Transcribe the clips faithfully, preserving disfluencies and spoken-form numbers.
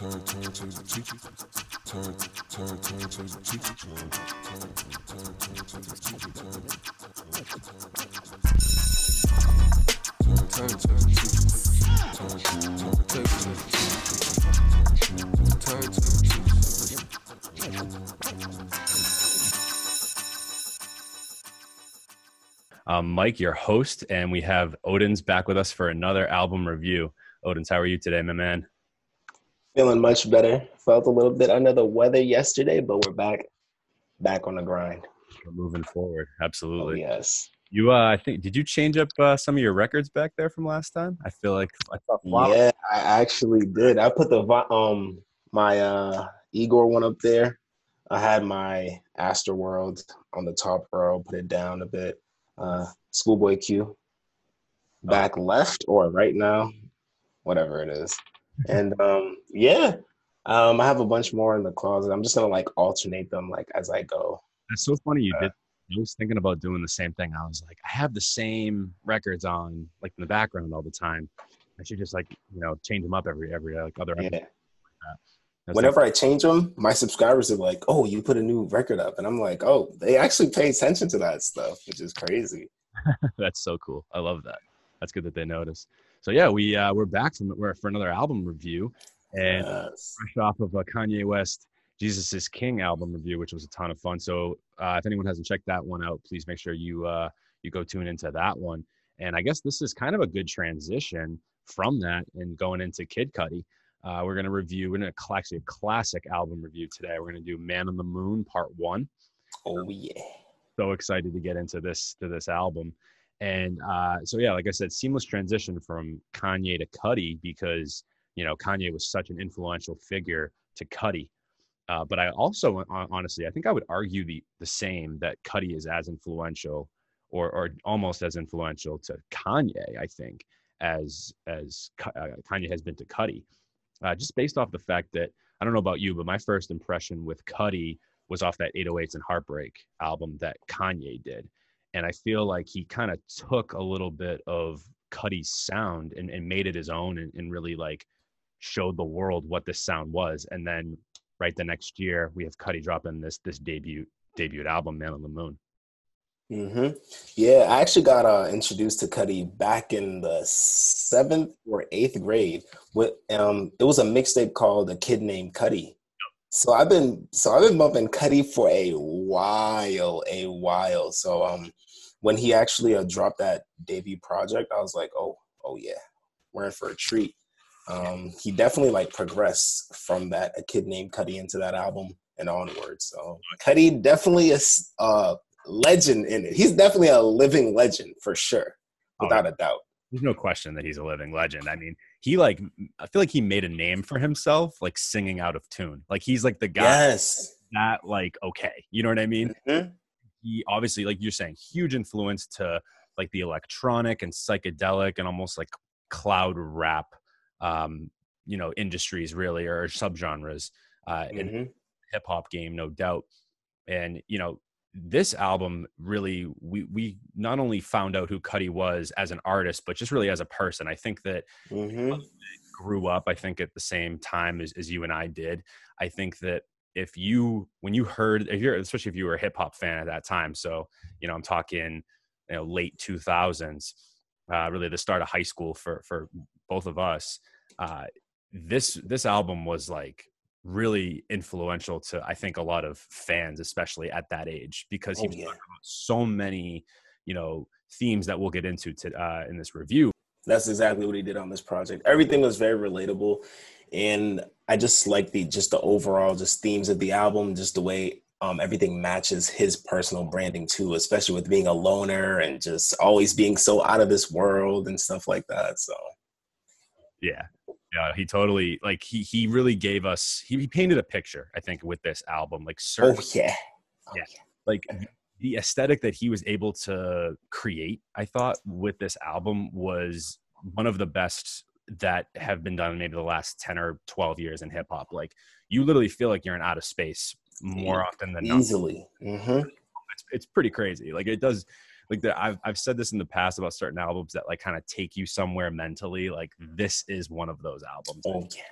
Turn, turn to the teacher. Turn, turn, turn to the teacher. Turn, turn, turn, turn to the teacher. Turn, turn, turn to the teacher. Turn, turn, turn to the teacher. Turn, turn to the teacher. I'm Mike, your host, and we have Odin's back with us for another album review. Odin's, how are you today, my man? Feeling much better. Felt a little bit under the weather yesterday, but we're back, back on the grind. We're moving forward. Absolutely. Oh, yes. You, uh, I think, did you change up uh, some of your records back there from last time? I feel like I thought. Wow. Yeah, I actually did. I put the um my uh, Igor one up there. I had my Astroworld on the top row. Put it down a bit. Uh, Schoolboy Q. Back oh. left or right now, whatever it is. And um, yeah, um, I have a bunch more in the closet. I'm just going to like alternate them like as I go. That's so funny you uh, did. I was thinking about doing the same thing. I was like, I have the same records on like in the background all the time. I should just like, you know, change them up every, every like other. Yeah. Like Whenever like, I change them, my subscribers are like, oh, you put a new record up. And I'm like, oh, they actually pay attention to that stuff, which is crazy. That's so cool. I love that. That's good that they notice. So yeah, we uh, we're back from we're for another album review, and yes. fresh off of a Kanye West "Jesus Is King" album review, which was a ton of fun. So uh, if anyone hasn't checked that one out, please make sure you uh, you go tune into that one. And I guess this is kind of a good transition from that and going into Kid Cudi. Uh, we're gonna review we're gonna actually a classic album review today. We're gonna do "Man on the Moon" Part One. Oh yeah! So excited to get into this to this album. And uh, so, yeah, like I said, seamless transition from Kanye to Cudi because, you know, Kanye was such an influential figure to Cudi. Uh, but I also, honestly, I think I would argue the, the same that Cudi is as influential or or almost as influential to Kanye, I think, as as uh, Kanye has been to Cudi. Uh, just based off the fact that, I don't know about you, but my first impression with Cudi was off that eight oh eights and Heartbreak album that Kanye did. And I feel like he kind of took a little bit of Cudi's sound and, and made it his own and, and really like showed the world what this sound was. And then right the next year, we have Cudi dropping this this debut debut album, Man on the Moon. Mm-hmm. Yeah, I actually got uh, introduced to Cudi back in the seventh or eighth grade. With um, it was a mixtape called A Kid Named Cudi. So I've been so I've been bumping Cudi for a while, a while. So um, when he actually uh, dropped that debut project, I was like, oh, oh yeah, we're in for a treat. Um, he definitely like progressed from that A Kid Named Cudi into that album and onwards. So Cudi definitely a uh, legend in it. He's definitely a living legend for sure, without oh, a doubt. There's no question that he's a living legend. I mean, he like, I feel like he made a name for himself, like singing out of tune. Like he's like the guy yes. that like, okay, you know what I mean? Mm-hmm. He obviously, like you're saying, huge influence to like the electronic and psychedelic and almost like cloud rap, um, you know, industries really, or subgenres uh, mm-hmm. in the hip hop game, no doubt. And, you know, this album really, we we not only found out who Cudi was as an artist, but just really as a person. I think that mm-hmm. grew up, I think at the same time as, as you and I did. I think that if you, when you heard, if you're, especially if you were a hip hop fan at that time. So, you know, I'm talking, you know, late two thousands, uh, really the start of high school for, for both of us. Uh, this, this album was like, really influential to I think a lot of fans, especially at that age, because he oh, was yeah. talking about so many, you know, themes that we'll get into to, uh, in this review. That's exactly what he did on this project. Everything was very relatable, and I just like the just the overall just themes of the album, just the way um, everything matches his personal branding too, especially with being a loner and just always being so out of this world and stuff like that. So, yeah. Yeah, he totally like he he really gave us he, he painted a picture, I think, with this album. Like certain, oh, yeah. Oh, yeah. yeah. Like the aesthetic that he was able to create, I thought, with this album was one of the best that have been done in maybe the last ten or twelve years in hip hop. Like you literally feel like you're in outer space more yeah. often than not. Easily. Mm-hmm. It's it's pretty crazy. Like it does Like the, I've I've said this in the past about certain albums that like kind of take you somewhere mentally. Like this is one of those albums. Oh yeah,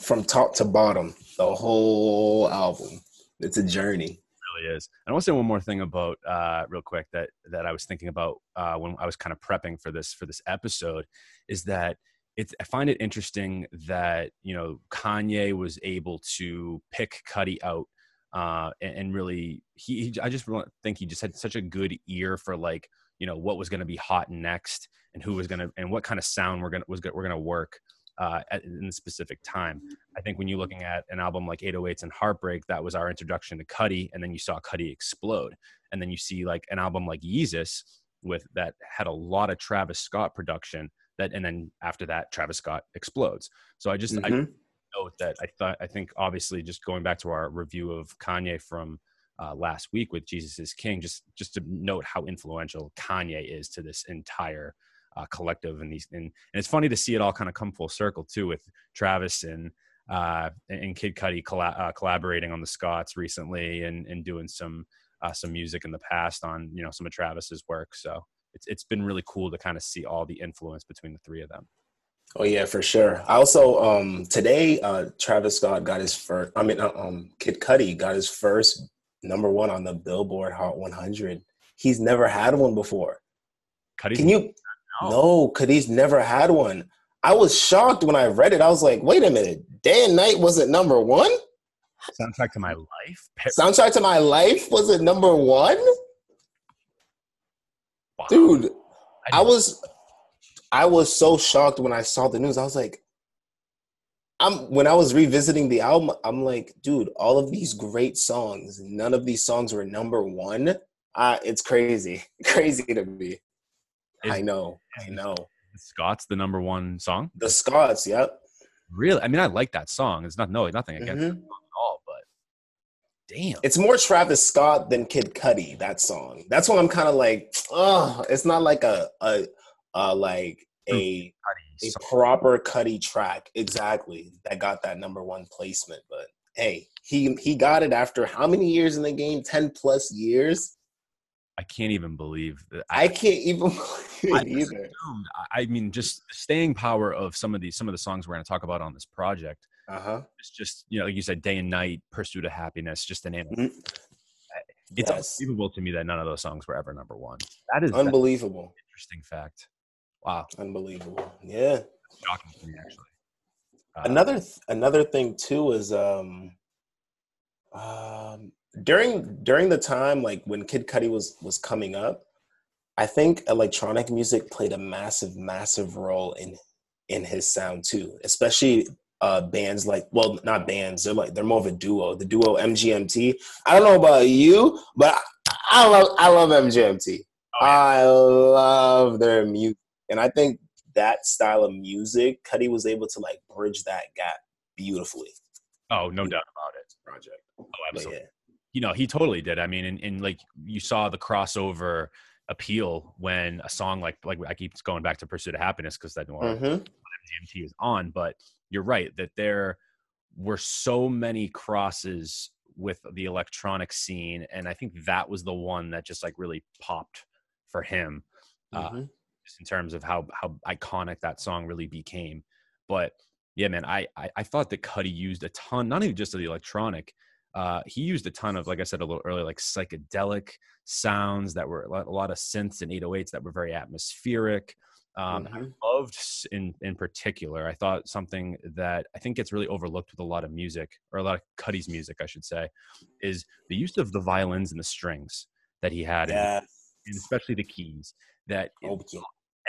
from top to bottom, the whole album. It's a journey. It really is. And I want to say one more thing about uh, real quick that that I was thinking about uh, when I was kind of prepping for this for this episode is that it's, I find it interesting that, you know, Kanye was able to pick Cudi out uh, and, and really he, he I just think he just had such a good ear for, like, you know, what was going to be hot next and who was going to and what kind of sound we're going to was we're going to work uh, at, in a specific time. I think when you're looking at an album like eight oh eights and Heartbreak, that was our introduction to Cudi. And then you saw Cudi explode. And then you see like an album like Yeezus with that had a lot of Travis Scott production that, and then after that, Travis Scott explodes. So I just mm-hmm. I note that I thought, I think obviously just going back to our review of Kanye from Uh, last week with Jesus Is King, just just to note how influential Kanye is to this entire uh, collective, and these and, and it's funny to see it all kind of come full circle too, with Travis and uh, and Kid Cudi colla- uh, collaborating on the Scotts recently, and and doing some uh, some music in the past on, you know, some of Travis's work. So it's it's been really cool to kind of see all the influence between the three of them. Oh yeah, for sure. I also um, today uh, Travis Scott got his first. I mean, um, Kid Cudi got his first number one on the Billboard Hot one hundred. He's never had one before. Cudi's Can you? No. no, Cudi's never had one. I was shocked when I read it. I was like, wait a minute. Day and Night wasn't number one? Soundtrack to My Life? Soundtrack to My Life wasn't number one? Wow. Dude, I, I was I was so shocked when I saw the news. I was like, I'm, when I was revisiting the album, I'm like, dude, all of these great songs, none of these songs were number one. Uh, it's crazy. Crazy to me. Is, I know. I know. The Scotts, the number one song? The Scotts, yep. Really? I mean, I like that song. It's not, no, nothing against mm-hmm. it at all, but damn. It's more Travis Scott than Kid Cudi, that song. That's why I'm kind of like, oh, it's not like a, a, a like, a a proper Cudi track exactly that got that number one placement, but hey, he he got it after how many years in the game? Ten plus years. I can't even believe that. I, I can't even believe I it either. I mean, just the staying power of some of these some of the songs we're going to talk about on this project. Uh-huh. It's just, you know, like you said, Day and Night, Pursuit of Happiness, just the name of it. It's yes. unbelievable to me that none of those songs were ever number one. That is unbelievable. That is an interesting fact. Wow. Unbelievable. Yeah. Shocking to me, actually. Uh, another th- another thing too is um um during during the time, like when Kid Cudi was was coming up, I think electronic music played a massive, massive role in in his sound too. Especially uh bands like well, not bands, they're like they're more of a duo. The duo M G M T. I don't know about you, but I, I love I love M G M T. Oh, yeah. I love their music. And I think that style of music, Cudi was able to like bridge that gap beautifully. Oh, no doubt about it. Project. Oh, absolutely. Yeah. You know, he totally did. I mean, and, and like you saw the crossover appeal when a song like like I keep going back to Pursuit of Happiness because that mm-hmm. M G M T is on. But you're right that there were so many crosses with the electronic scene, and I think that was the one that just like really popped for him. Mm-hmm. Uh, in terms of how how iconic that song really became. But yeah, man, I, I I thought that Cudi used a ton, not even just of the electronic, uh he used a ton of, like I said a little earlier, like psychedelic sounds that were a lot of synths and eight oh eights that were very atmospheric. um mm-hmm. I loved in in particular, I thought something that I think gets really overlooked with a lot of music, or a lot of Cudi's music I should say, is the use of the violins and the strings that he had, yeah. and, and especially the keys, that oh, yeah.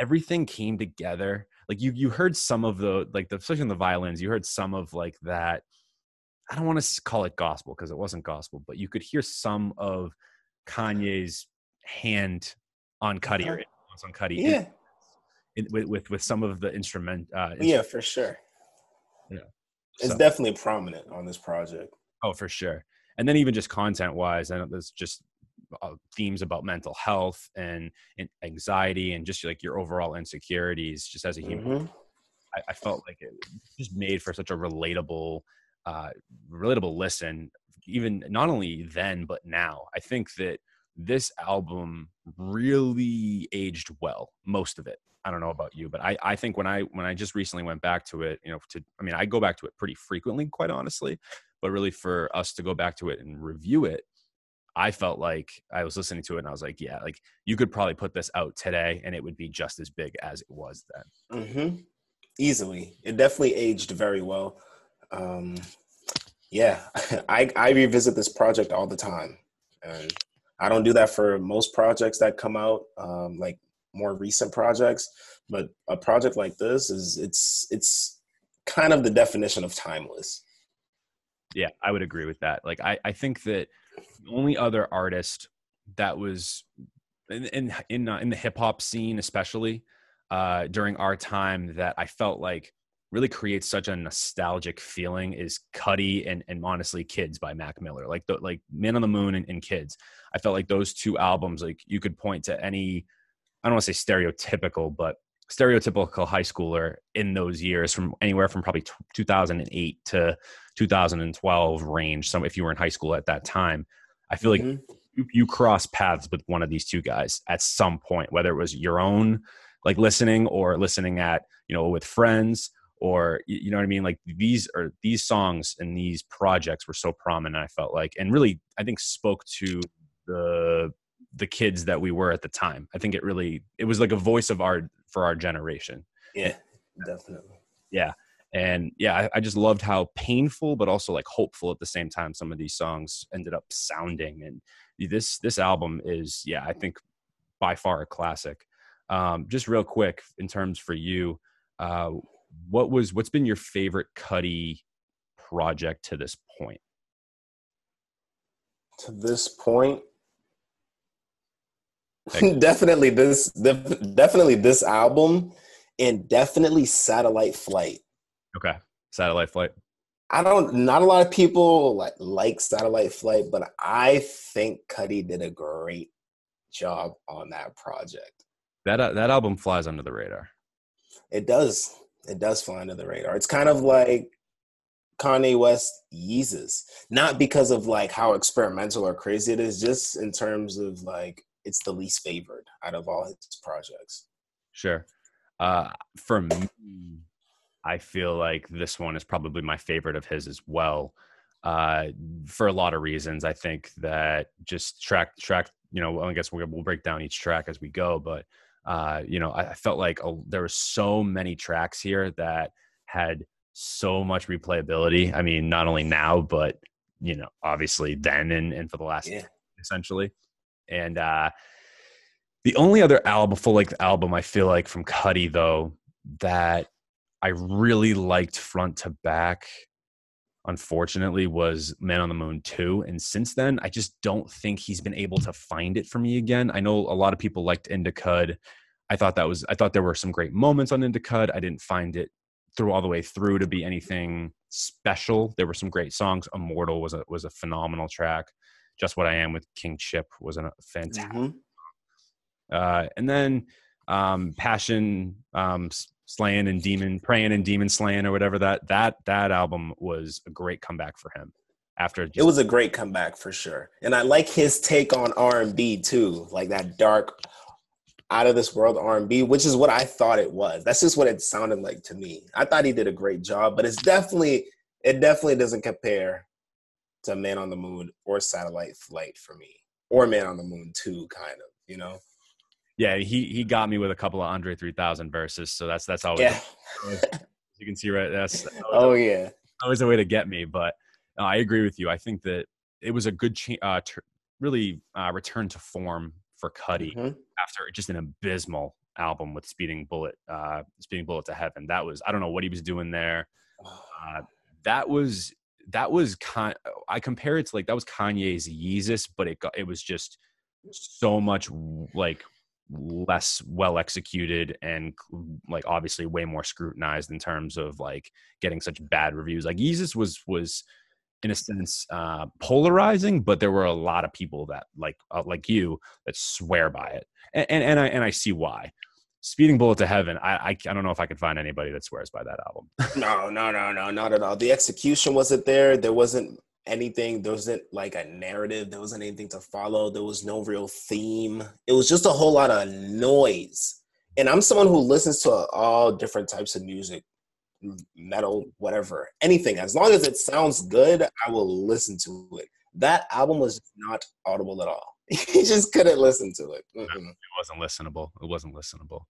everything came together. Like you, you heard some of the, like the, especially on the violins, you heard some of like that. I don't want to call it gospel because it wasn't gospel, but you could hear some of Kanye's hand on Cudi, or influence on Cudi, yeah, in, in, with, with with some of the instrument. Uh, instrument. Yeah, for sure. Yeah, it's so definitely prominent on this project. Oh, for sure. And then even just content wise, I know there's just Uh, themes about mental health and, and anxiety and just like your overall insecurities just as a human. Mm-hmm. I, I felt like it just made for such a relatable uh relatable listen, even not only then but now. I think that this album really aged well, most of it. I don't know about you, but I, I think when I when I just recently went back to it, you know, to I mean, I go back to it pretty frequently, quite honestly, but really for us to go back to it and review it, I felt like I was listening to it and I was like, yeah, like you could probably put this out today and it would be just as big as it was then. Mm-hmm. Easily. It definitely aged very well. Um, yeah, I, I revisit this project all the time. And I don't do that for most projects that come out, um, like more recent projects. But a project like this is it's it's kind of the definition of timeless. Yeah, I would agree with that. Like, I, I think that the only other artist that was in in in, uh, in the hip hop scene, especially uh, during our time, that I felt like really creates such a nostalgic feeling is Cudi and and honestly Kids by Mac Miller. Like the, like Man on the Moon and, and Kids. I felt like those two albums, like you could point to any, I don't want to say stereotypical, but stereotypical high schooler in those years, from anywhere from probably two thousand eight to two thousand twelve range. So if you were in high school at that time, I feel like mm-hmm. you, you cross paths with one of these two guys at some point, whether it was your own like listening or listening at, you know, with friends or, you know what I mean? Like these are these songs and these projects were so prominent. I felt like, and really, I think spoke to the, the kids that we were at the time. I think it really, it was like a voice of our, for our generation. Yeah, definitely. Yeah. And yeah, I, I just loved how painful, but also like hopeful at the same time, some of these songs ended up sounding. And this, this album is, yeah, I think by far a classic. Um, just real quick in terms for you, uh, what was, what's been your favorite Cudi project to this point? To this point, definitely this def- definitely this album and definitely Satellite Flight. Okay. Satellite Flight. I don't not a lot of people like like Satellite Flight, but I think Cudi did a great job on that project. That uh, that album flies under the radar. It does. It does fly under the radar. It's kind of like Kanye West Yeezus. Not because of like how experimental or crazy it is, just in terms of like it's the least favored out of all his projects. Sure. Uh, for me, I feel like this one is probably my favorite of his as well. Uh, for a lot of reasons, I think that just track track, you know, I guess we'll, we'll break down each track as we go, but uh, you know, I, I felt like a, there were so many tracks here that had so much replayability. I mean, not only now, but you know, obviously then and, and for the last yeah. essentially. And uh, the only other album, full-length album, I feel like from Cudi, though, that I really liked front to back, unfortunately, was Man on the Moon two. And since then, I just don't think he's been able to find it for me again. I know a lot of people liked Indicud. I thought that was, I thought there were some great moments on Indicud. I didn't find it through all the way through to be anything special. There were some great songs. Immortal was a, was a phenomenal track. Just What I Am with King Chip was a fantastic. Mm-hmm. Uh, and then um, Passion, um, Slaying and Demon, Praying and Demon Slaying, or whatever that that that album was a great comeback for him. After just- it was a great comeback for sure, and I like his take on R and B too, like that dark, out of this world R and B, which is what I thought it was. That's just what it sounded like to me. I thought he did a great job, but it's definitely it definitely doesn't compare to Man on the Moon or Satellite Flight for me, or Man on the Moon two, kind of, you know? Yeah, he he got me with a couple of Andre three thousand verses, so that's that's always, yeah. always you can see right. That's oh always, yeah, always a way to get me. But uh, I agree with you. I think that it was a good, cha- uh, t- really uh, return to form for Cudi mm-hmm. after just an abysmal album with Speeding Bullet, uh, Speeding Bullet to Heaven. That was I don't know what he was doing there. Uh, that was. That was kind. I compare it to like that was Kanye's Yeezus, but it got, it was just so much like less well executed and like obviously way more scrutinized in terms of like getting such bad reviews. Like Yeezus was was in a sense uh, polarizing, but there were a lot of people that like uh, like you that swear by it, and, and and I and I see why. Speeding Bullet to Heaven, I, I I don't know if I could find anybody that swears by that album. no, no, no, no, not at all. The execution wasn't there. There wasn't anything. There wasn't like a narrative. There wasn't anything to follow. There was no real theme. It was just a whole lot of noise. And I'm someone who listens to all different types of music, metal, whatever, anything. As long as it sounds good, I will listen to it. That album was not audible at all. You just couldn't listen to it. Mm-mm. It wasn't listenable. It wasn't listenable.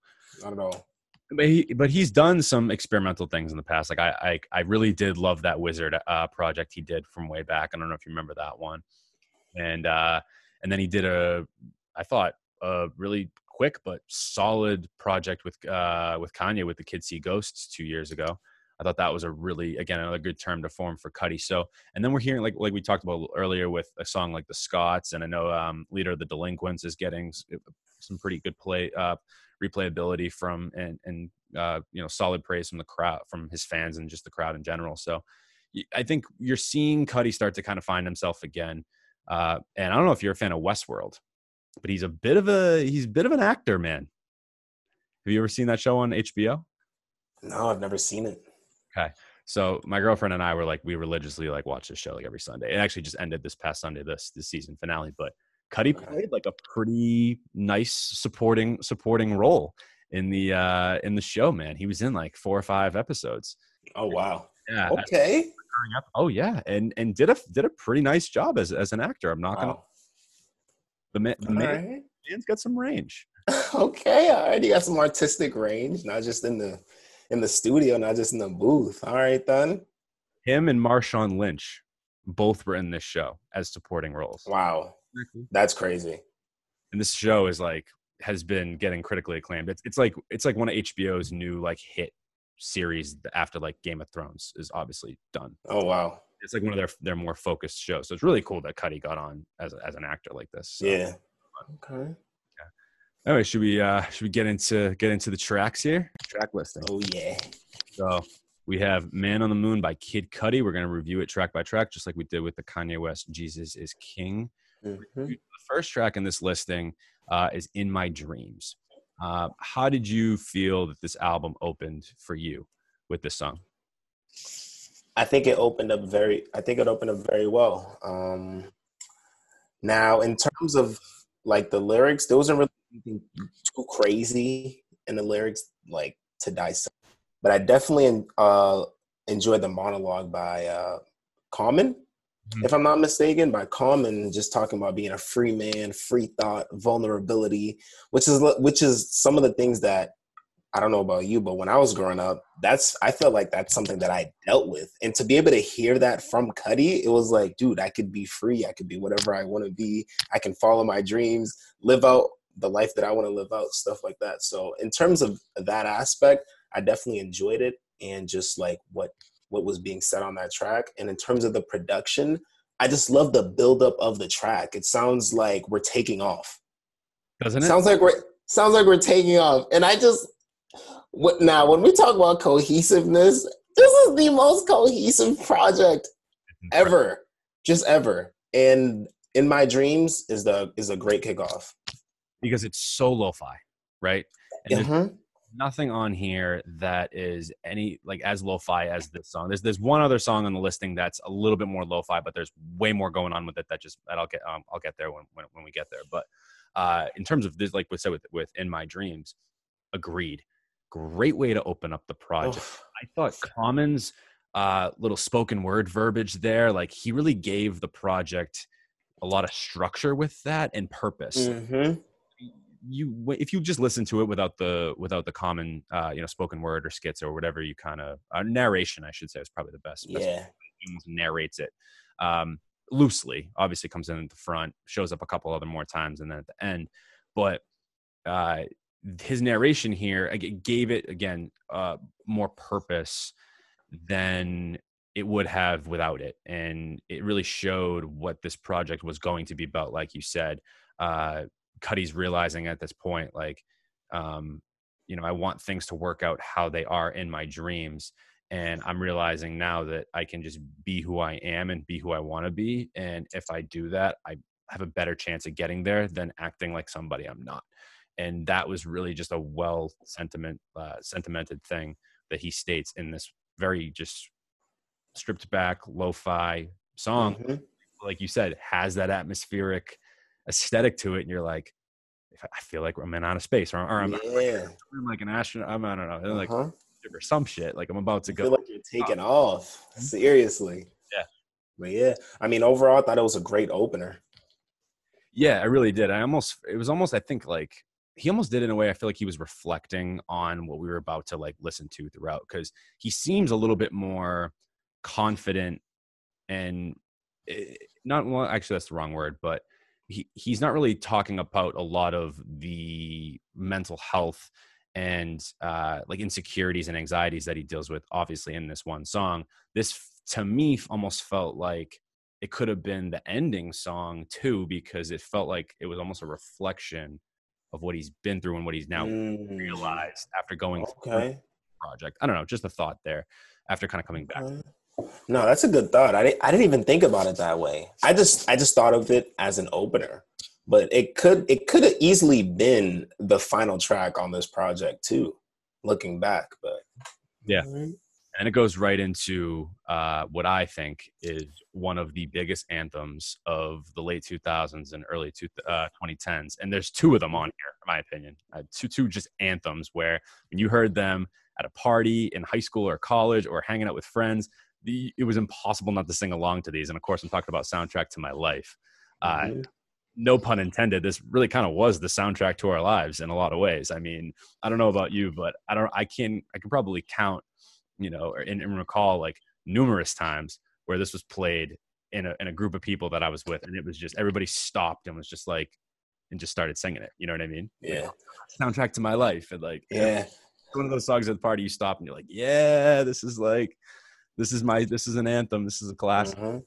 Not at all. But he, but he's done some experimental things in the past. Like I, I, I really did love that Wizard uh, project he did from way back. I don't know if you remember that one. And uh, and then he did a, I thought a really quick but solid project with uh with Kanye with the Kids See Ghosts two years ago. I thought that was a really, again, another good term to form for Cudi. So, and then we're hearing, like like we talked about earlier with a song like The Scotts, and I know um, Leader of the Delinquents is getting some pretty good play uh, replayability from, and, and uh, you know, solid praise from the crowd, from his fans and just the crowd in general. So I think you're seeing Cudi start to kind of find himself again. Uh, and I don't know if you're a fan of Westworld, but he's a bit of a, he's a bit of an actor, man. Have you ever seen that show on H B O? No, I've never seen it. Okay. So my girlfriend and I were like, we religiously like watch this show like every Sunday. It actually just ended this past Sunday, this, this season finale, but Cudi played like a pretty nice supporting, supporting role in the, uh, in the show, man. He was in like four or five episodes. Oh, wow. Yeah. Okay. Oh yeah. And, and did a, did a pretty nice job as, as an actor. I'm not wow. going to, the, man, the man, right. man's got some range. Okay. All right. You got some artistic range, not just in the, in the studio, not just in the booth. All right, then. Him and Marshawn Lynch both were in this show as supporting roles. Wow. That's crazy. And this show is like, has been getting critically acclaimed. It's, it's like, it's like one of H B O's new like hit series after like Game of Thrones is obviously done. Oh, wow. It's like one of their, their more focused shows. So it's really cool that Cudi got on as, as an actor like this. So. Yeah. Okay. Anyway, should we uh, should we get into get into the tracks here? Track listing. Oh yeah. So we have "Man on the Moon" by Kid Cudi. We're gonna review it track by track, just like we did with the Kanye West "Jesus Is King." Mm-hmm. The first track in this listing uh, is "In My Dreams." Uh, how did you feel that this album opened for you with this song? I think it opened up very. I think it opened up very well. Um, now, in terms of like the lyrics, those are really anything too crazy in the lyrics like to dissect, but I definitely uh enjoyed the monologue by uh Common, mm-hmm. if I'm not mistaken, by Common, just talking about being a free man, free thought, vulnerability, which is which is some of the things that I don't know about you, but when I was growing up, that's I felt like that's something that I dealt with, and to be able to hear that from Cudi, it was like, dude, I could be free, I could be whatever I want to be, I can follow my dreams, live out the life that I want to live out, stuff like that. So in terms of that aspect, I definitely enjoyed it, and just like what what was being said on that track. And in terms of the production, I just love the buildup of the track. It sounds like we're taking off, doesn't it? Sounds like we're sounds like we're taking off. And I just what now when we talk about cohesiveness, this is the most cohesive project ever, just ever. And In My Dreams is the is a great kickoff. Because it's so lo-fi, right? And uh-huh. there's nothing on here that is any like as lo-fi as this song. There's there's one other song on the listing that's a little bit more lo-fi, but there's way more going on with it. That just that I'll get um, I'll get there when, when when we get there. But uh, in terms of this, like we said with with In My Dreams, agreed. Great way to open up the project. Oof. I thought Common's uh, little spoken word verbiage there, like he really gave the project a lot of structure with that and purpose. Mm-hmm. You if you just listen to it without the without the common uh you know spoken word or skits or whatever, you kind of uh, narration I should say is probably the best, best yeah narrates it um loosely, obviously comes in at the front, shows up a couple other more times, and then at the end. But uh his narration here it gave it again uh more purpose than it would have without it, and it really showed what this project was going to be about. Like you said, uh Cudi's realizing at this point, like, um, you know, I want things to work out how they are in my dreams. And I'm realizing now that I can just be who I am and be who I want to be. And if I do that, I have a better chance of getting there than acting like somebody I'm not. And that was really just a well sentiment, uh, sentimented thing that he states in this very just stripped back, lo-fi, song, mm-hmm. like you said, has that atmospheric aesthetic to it. And you're like, I feel like I'm in outer space, or, or I'm, yeah. I'm like an astronaut. I'm, I don't know. Like uh-huh. or some shit. Like I'm about to go. I feel like you're taking oh. off. Seriously. Yeah. But yeah, I mean, overall, I thought it was a great opener. Yeah, I really did. I almost, it was almost, I think like, he almost did it in a way. I feel like he was reflecting on what we were about to like listen to throughout, because he seems a little bit more confident and not, well, actually that's the wrong word, but he, he's not really talking about a lot of the mental health and uh, like insecurities and anxieties that he deals with, obviously, in this one song. This to me almost felt like it could have been the ending song too, because it felt like it was almost a reflection of what he's been through and what he's now mm. realized after going okay. through the project. I don't know, just a thought there after kind of coming back. No, that's a good thought. I didn't, I didn't even think about it that way. I just, I just thought of it as an opener, but it could, it could have easily been the final track on this project too, looking back, but. Yeah. And it goes right into uh, what I think is one of the biggest anthems of the late two thousands and early two, uh, twenty tens. And there's two of them on here, in my opinion. Uh, two, two just anthems where when you heard them at a party in high school or college or hanging out with friends, the, it was impossible not to sing along to these. And, of course, I'm talking about Soundtrack to My Life. Uh, mm-hmm. No pun intended. This really kind of was the soundtrack to our lives in a lot of ways. I mean, I don't know about you, but I don't. I can I can probably count, you know, and, and recall like numerous times where this was played in a, in a group of people that I was with. And it was just, everybody stopped and was just like, and just started singing it. You know what I mean? Yeah. Like, Soundtrack to My Life. And like, yeah, one of those songs at the party, you stop and you're like, yeah, this is like, this is my, this is an anthem. This is a classic. Mm-hmm.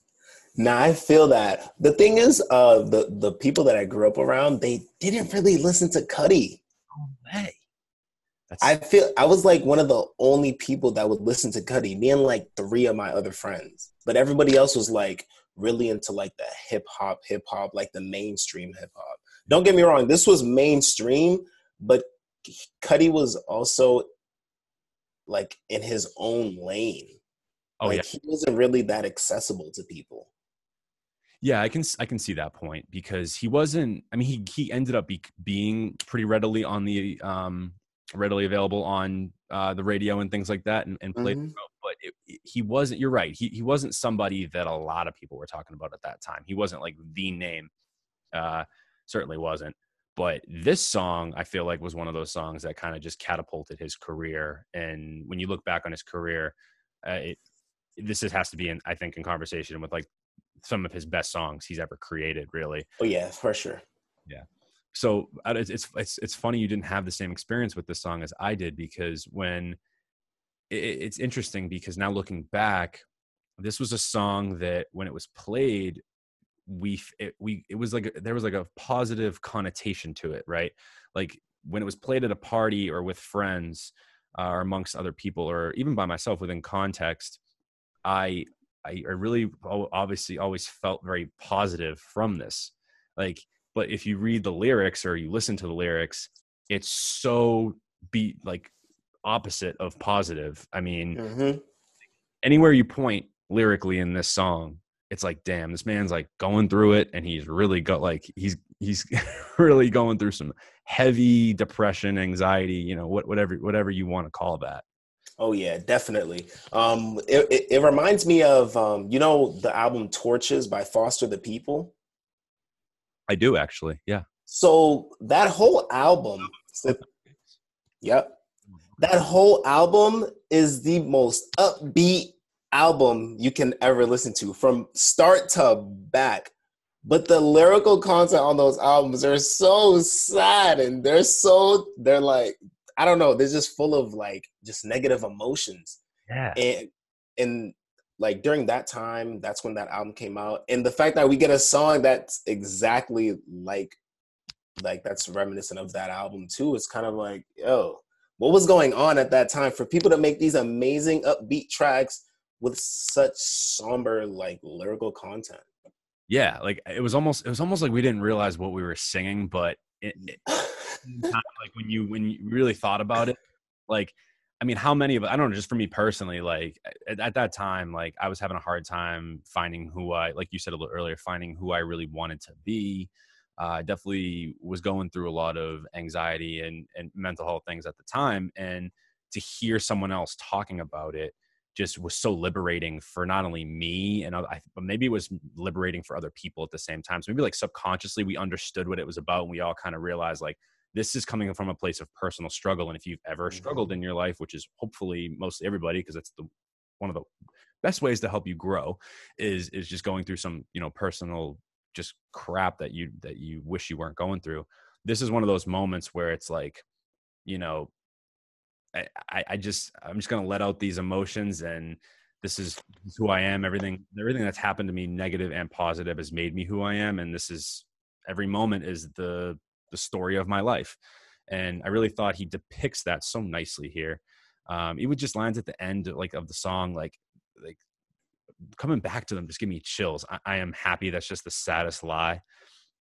Now I feel that the thing is, uh, the, the people that I grew up around, they didn't really listen to Cudi. No way. I feel I was like one of the only people that would listen to Cudi, me and like three of my other friends, but everybody else was like really into like the hip hop, hip hop, like the mainstream hip hop. Don't get me wrong. This was mainstream, but Cudi was also like in his own lane. Oh, like, yeah. He wasn't really that accessible to people. Yeah, I can I can see that point, because he wasn't, I mean, he, he ended up be, being pretty readily on the, um, readily available on uh, the radio and things like that, and, and played mm-hmm. throughout. But it, it, he wasn't, you're right. He, he wasn't somebody that a lot of people were talking about at that time. He wasn't like the name, uh, certainly wasn't. But this song, I feel like, was one of those songs that kind of just catapulted his career. And when you look back on his career, uh, it, this is, has to be, in, I think, in conversation with like some of his best songs he's ever created, really. Oh yeah, for sure. Yeah. So it's it's it's funny you didn't have the same experience with this song as I did, because when it, it's interesting, because now looking back, this was a song that when it was played, we it, we it was like a, there was like a positive connotation to it, right? Like when it was played at a party or with friends uh, or amongst other people or even by myself within context, I I really obviously always felt very positive from this, like. But if you read the lyrics or you listen to the lyrics, it's so be like opposite of positive. I mean, mm-hmm. anywhere you point lyrically in this song, it's like, damn, this man's like going through it, and he's really got like he's he's really going through some heavy depression, anxiety, you know, what whatever whatever you want to call that. Oh yeah, definitely. Um, it, it, it reminds me of um, you know, the album Torches by Foster the People. I do, actually. Yeah. So that whole album, yep. That whole album is the most upbeat album you can ever listen to from start to back. But the lyrical content on those albums are so sad, and they're so, they're like, I don't know. They're just full of like just negative emotions. Yeah. And, and, like during that time, that's when that album came out. And the fact that we get a song that's exactly like, like that's reminiscent of that album too. It's kind of like, yo, what was going on at that time for people to make these amazing upbeat tracks with such somber, like lyrical content? Yeah. Like it was almost, it was almost like we didn't realize what we were singing, but it, it, like when you, when you really thought about it, like, I mean, how many of, I don't know, just for me personally, like at, at that time, like I was having a hard time finding who I, like you said a little earlier, finding who I really wanted to be. Uh, I definitely was going through a lot of anxiety and, and mental health things at the time. And to hear someone else talking about it just was so liberating for not only me, and I, but maybe it was liberating for other people at the same time. So maybe like subconsciously we understood what it was about, and we all kind of realized like, this is coming from a place of personal struggle. And if you've ever struggled in your life, which is hopefully mostly everybody, because that's the one of the best ways to help you grow is, is just going through some, you know, personal just crap that you, that you wish you weren't going through. This is one of those moments where it's like, you know, I, I, I just, I'm just going to let out these emotions, and this is who I am. Everything, everything that's happened to me, negative and positive, has made me who I am. And this is, every moment is the, the story of my life. And I really thought he depicts that so nicely here. Um, it would just lines at the end, like of the song, like, like coming back to them, just give me chills. I, I am happy. That's just the saddest lie.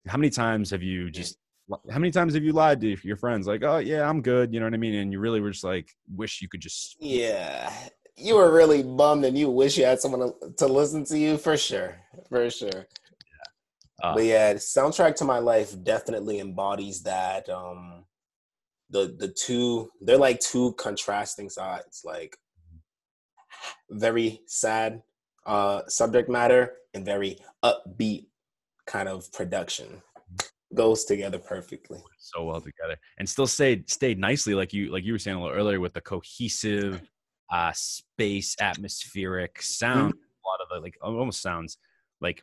How many times have you just, how many times have you lied to your friends? Like, oh yeah, I'm good. You know what I mean? And you really were just like, wish you could just, yeah, you were really bummed and you wish you had someone to, to listen to you for sure. For sure. Uh, but yeah, Soundtrack to My Life definitely embodies that. Um, the the two, they're like two contrasting sides, like very sad uh, subject matter and very upbeat kind of production. Goes together perfectly. So well together, and still stayed stayed nicely, like you like you were saying a little earlier, with the cohesive uh, space, atmospheric sound. Mm-hmm. A lot of the, like almost sounds like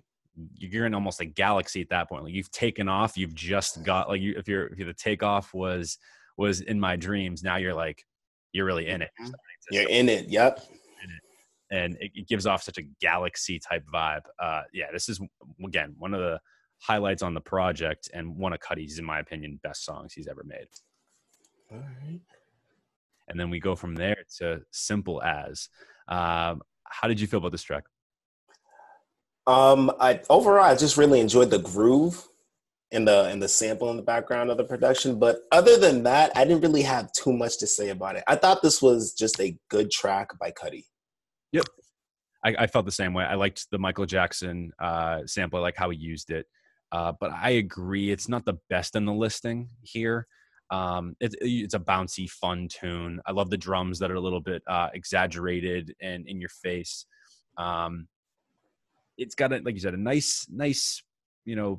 you're in almost a galaxy at that point. Like you've taken off, you've just got like you, if you're, if you're the takeoff was, was In My Dreams. Now you're like, you're really in it. You're, you're in it. Yep. In it. And it, it gives off such a galaxy type vibe. Uh, yeah, this is again, one of the highlights on the project, and one of Cudi's, in my opinion, best songs he's ever made. All right. And then we go from there to Simple As. Um, how did you feel about this track? Um, I overall I just really enjoyed the groove and the and the sample in the background of the production. But other than that, I didn't really have too much to say about it. I thought this was just a good track by Cudi. Yep. I, I felt the same way. I liked the Michael Jackson uh sample, I like how he used it. Uh, but I agree, it's not the best in the listing here. Um, it's it's a bouncy, fun tune. I love the drums that are a little bit uh exaggerated and in your face. Um It's got, a, like you said, a nice, nice, you know,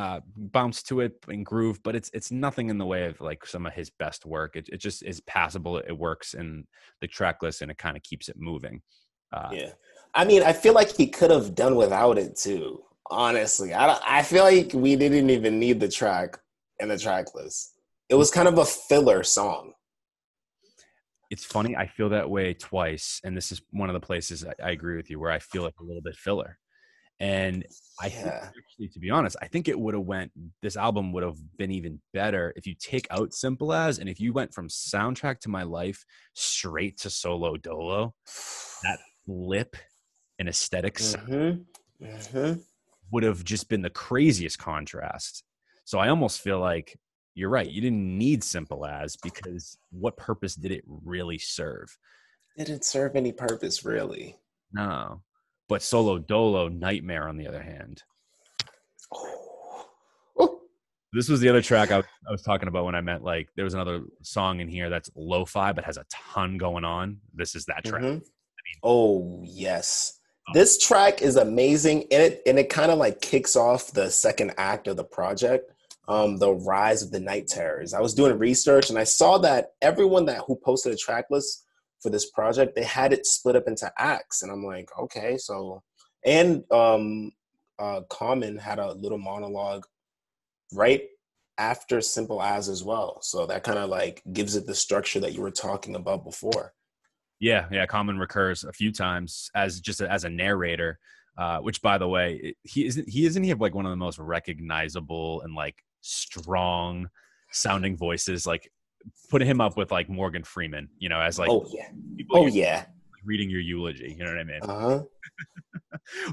uh, bounce to it and groove, but it's it's nothing in the way of like some of his best work. It it just is passable. It works in the track list, and it kind of keeps it moving. Uh, yeah, I mean, I feel like he could have done without it too. Honestly, I don't, I feel like we didn't even need the track in the track list. It was kind of a filler song. It's funny. I feel that way twice. And this is one of the places I, I agree with you, where I feel like a little bit filler. And I yeah. think actually, to be honest, I think it would have went, this album would have been even better if you take out Simple As. And if you went from Soundtrack to My Life straight to Solo Dolo, that flip and aesthetics mm-hmm. mm-hmm. would have just been the craziest contrast. So I almost feel like, you're right. You didn't need Simple As, because what purpose did it really serve? It didn't serve any purpose, really. No. But Solo Dolo, Nightmare, on the other hand. Oh. Oh. This was the other track I was, I was talking about when I meant, like, there was another song in here that's lo-fi but has a ton going on. This is that track. Mm-hmm. I mean, oh, yes. Oh. This track is amazing, and it, and it kind of, like, kicks off the second act of the project. Um, the rise of the night terrors. I was doing research, and I saw that everyone that who posted a track list for this project, they had it split up into acts. And I'm like, okay, so, and um, uh, Common had a little monologue right after Simple As as well. So that kind of like gives it the structure that you were talking about before. Yeah, yeah, Common recurs a few times as just a, as a narrator, uh, which, by the way, he isn't he isn't he have like one of the most recognizable and like strong sounding voices, like put him up with like Morgan Freeman, you know, as like, oh yeah, oh yeah, reading your eulogy, you know what I mean? Uh-huh.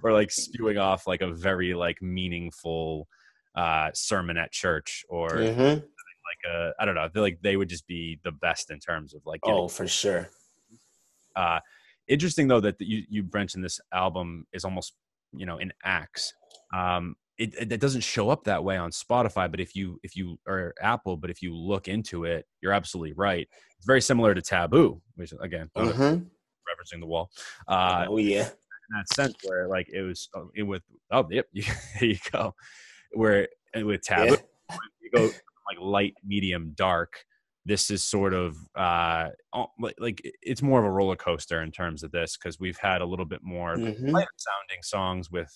Or like spewing off like a very like meaningful uh sermon at church, or mm-hmm. like a, I don't know, they like they would just be the best in terms of like. Oh, for sure. Uh, interesting though that you you mentioned this album is almost, you know, in acts. Um, it, it it doesn't show up that way on Spotify, but if you if you or Apple, but if you look into it, you're absolutely right. It's very similar to Taboo, which again, mm-hmm. referencing The Wall. Uh, oh yeah. In that sense, where like it was it with oh yep there you go, where with Taboo yeah. you go like light, medium, dark. This is sort of uh like it's more of a roller coaster in terms of this because we've had a little bit more mm-hmm. lighter sounding songs with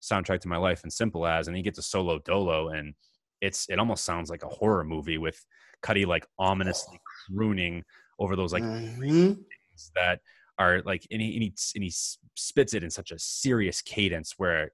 Soundtrack to My Life and Simple As, and you get to Solo Dolo, and it's it almost sounds like a horror movie with Cudi like ominously crooning over those like mm-hmm. things that. Are like and he, and, he, and he spits it in such a serious cadence where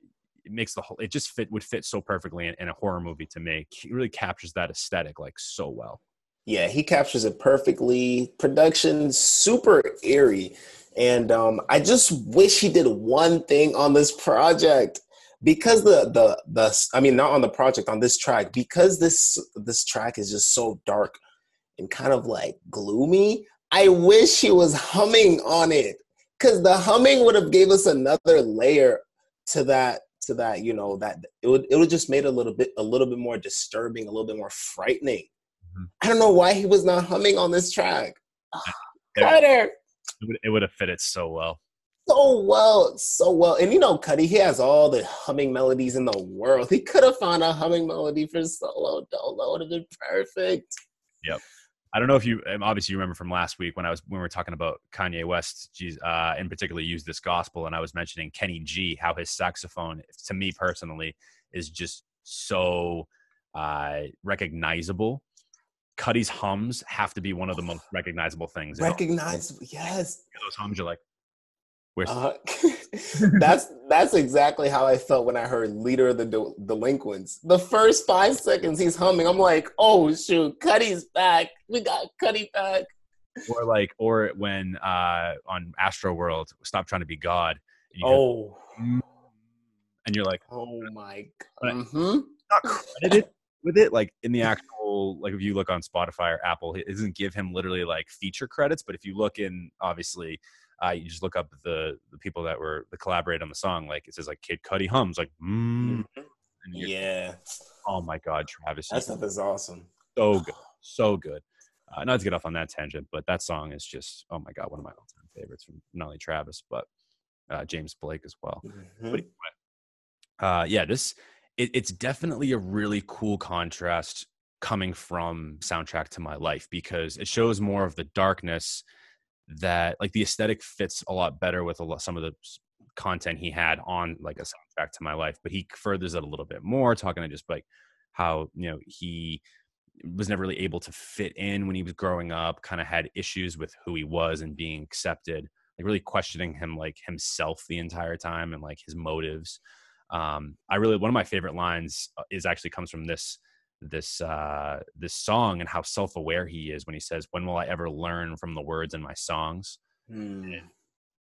it makes the whole it just fit would fit so perfectly in, in a horror movie to make. He really captures that aesthetic like so well. Yeah, he captures it perfectly. Production's super eerie, and um, I just wish he did one thing on this project because the the the I mean not on the project on this track because this this track is just so dark and kind of like gloomy. I wish he was humming on it, because the humming would have gave us another layer to that, to that, you know, that it would, it would just made a little bit, a little bit more disturbing, a little bit more frightening. Mm-hmm. I don't know why he was not humming on this track. Cutter. It, it would have fit it so well. So well, so well. And you know, Cudi, he has all the humming melodies in the world. He could have found a humming melody for Solo Dolo. It would have been perfect. Yep. I don't know if you obviously you remember from last week when I was when we were talking about Kanye West, uh, in particular, used this gospel, and I was mentioning Kenny G, how his saxophone, to me personally, is just so uh, recognizable. Cudi's hums have to be one of the most recognizable things. Recognizable, yes. Those hums, you're like, where's uh, that's that's exactly how I felt when I heard "Leader of the Del- Delinquents." The first five seconds he's humming, I'm like, "Oh shoot, Cudi's back! We got Cudi back!" Or like, or when uh, on Astroworld, "Stop Trying to Be God." And you oh, go, and you're like, "Oh my God!" Mm-hmm. Not credited with it, like in the actual, like if you look on Spotify or Apple, it doesn't give him literally like feature credits, but if you look in, obviously. Uh, you just look up the, the people that were that collaborated on the song. Like it says, like Kid Cudi hums, like mm. yeah. Oh my God, Travis! That stuff is awesome. So good, so good. Uh, not to get off on that tangent, but that song is just oh my God, one of my all-time favorites from not only Travis but uh, James Blake as well. Mm-hmm. But anyway, uh, yeah, this it, it's definitely a really cool contrast coming from Soundtrack to My Life because it shows more of the darkness. That like the aesthetic fits a lot better with a lot some of the content he had on like a Soundtrack to My Life, but he furthers it a little bit more, talking to just like how you know he was never really able to fit in when he was growing up, kind of had issues with who he was and being accepted, like really questioning him like himself the entire time and like his motives. Um, I really one of my favorite lines is actually comes from this. this uh this song and how self-aware he is when he says, "When will I ever learn from the words in my songs?" mm.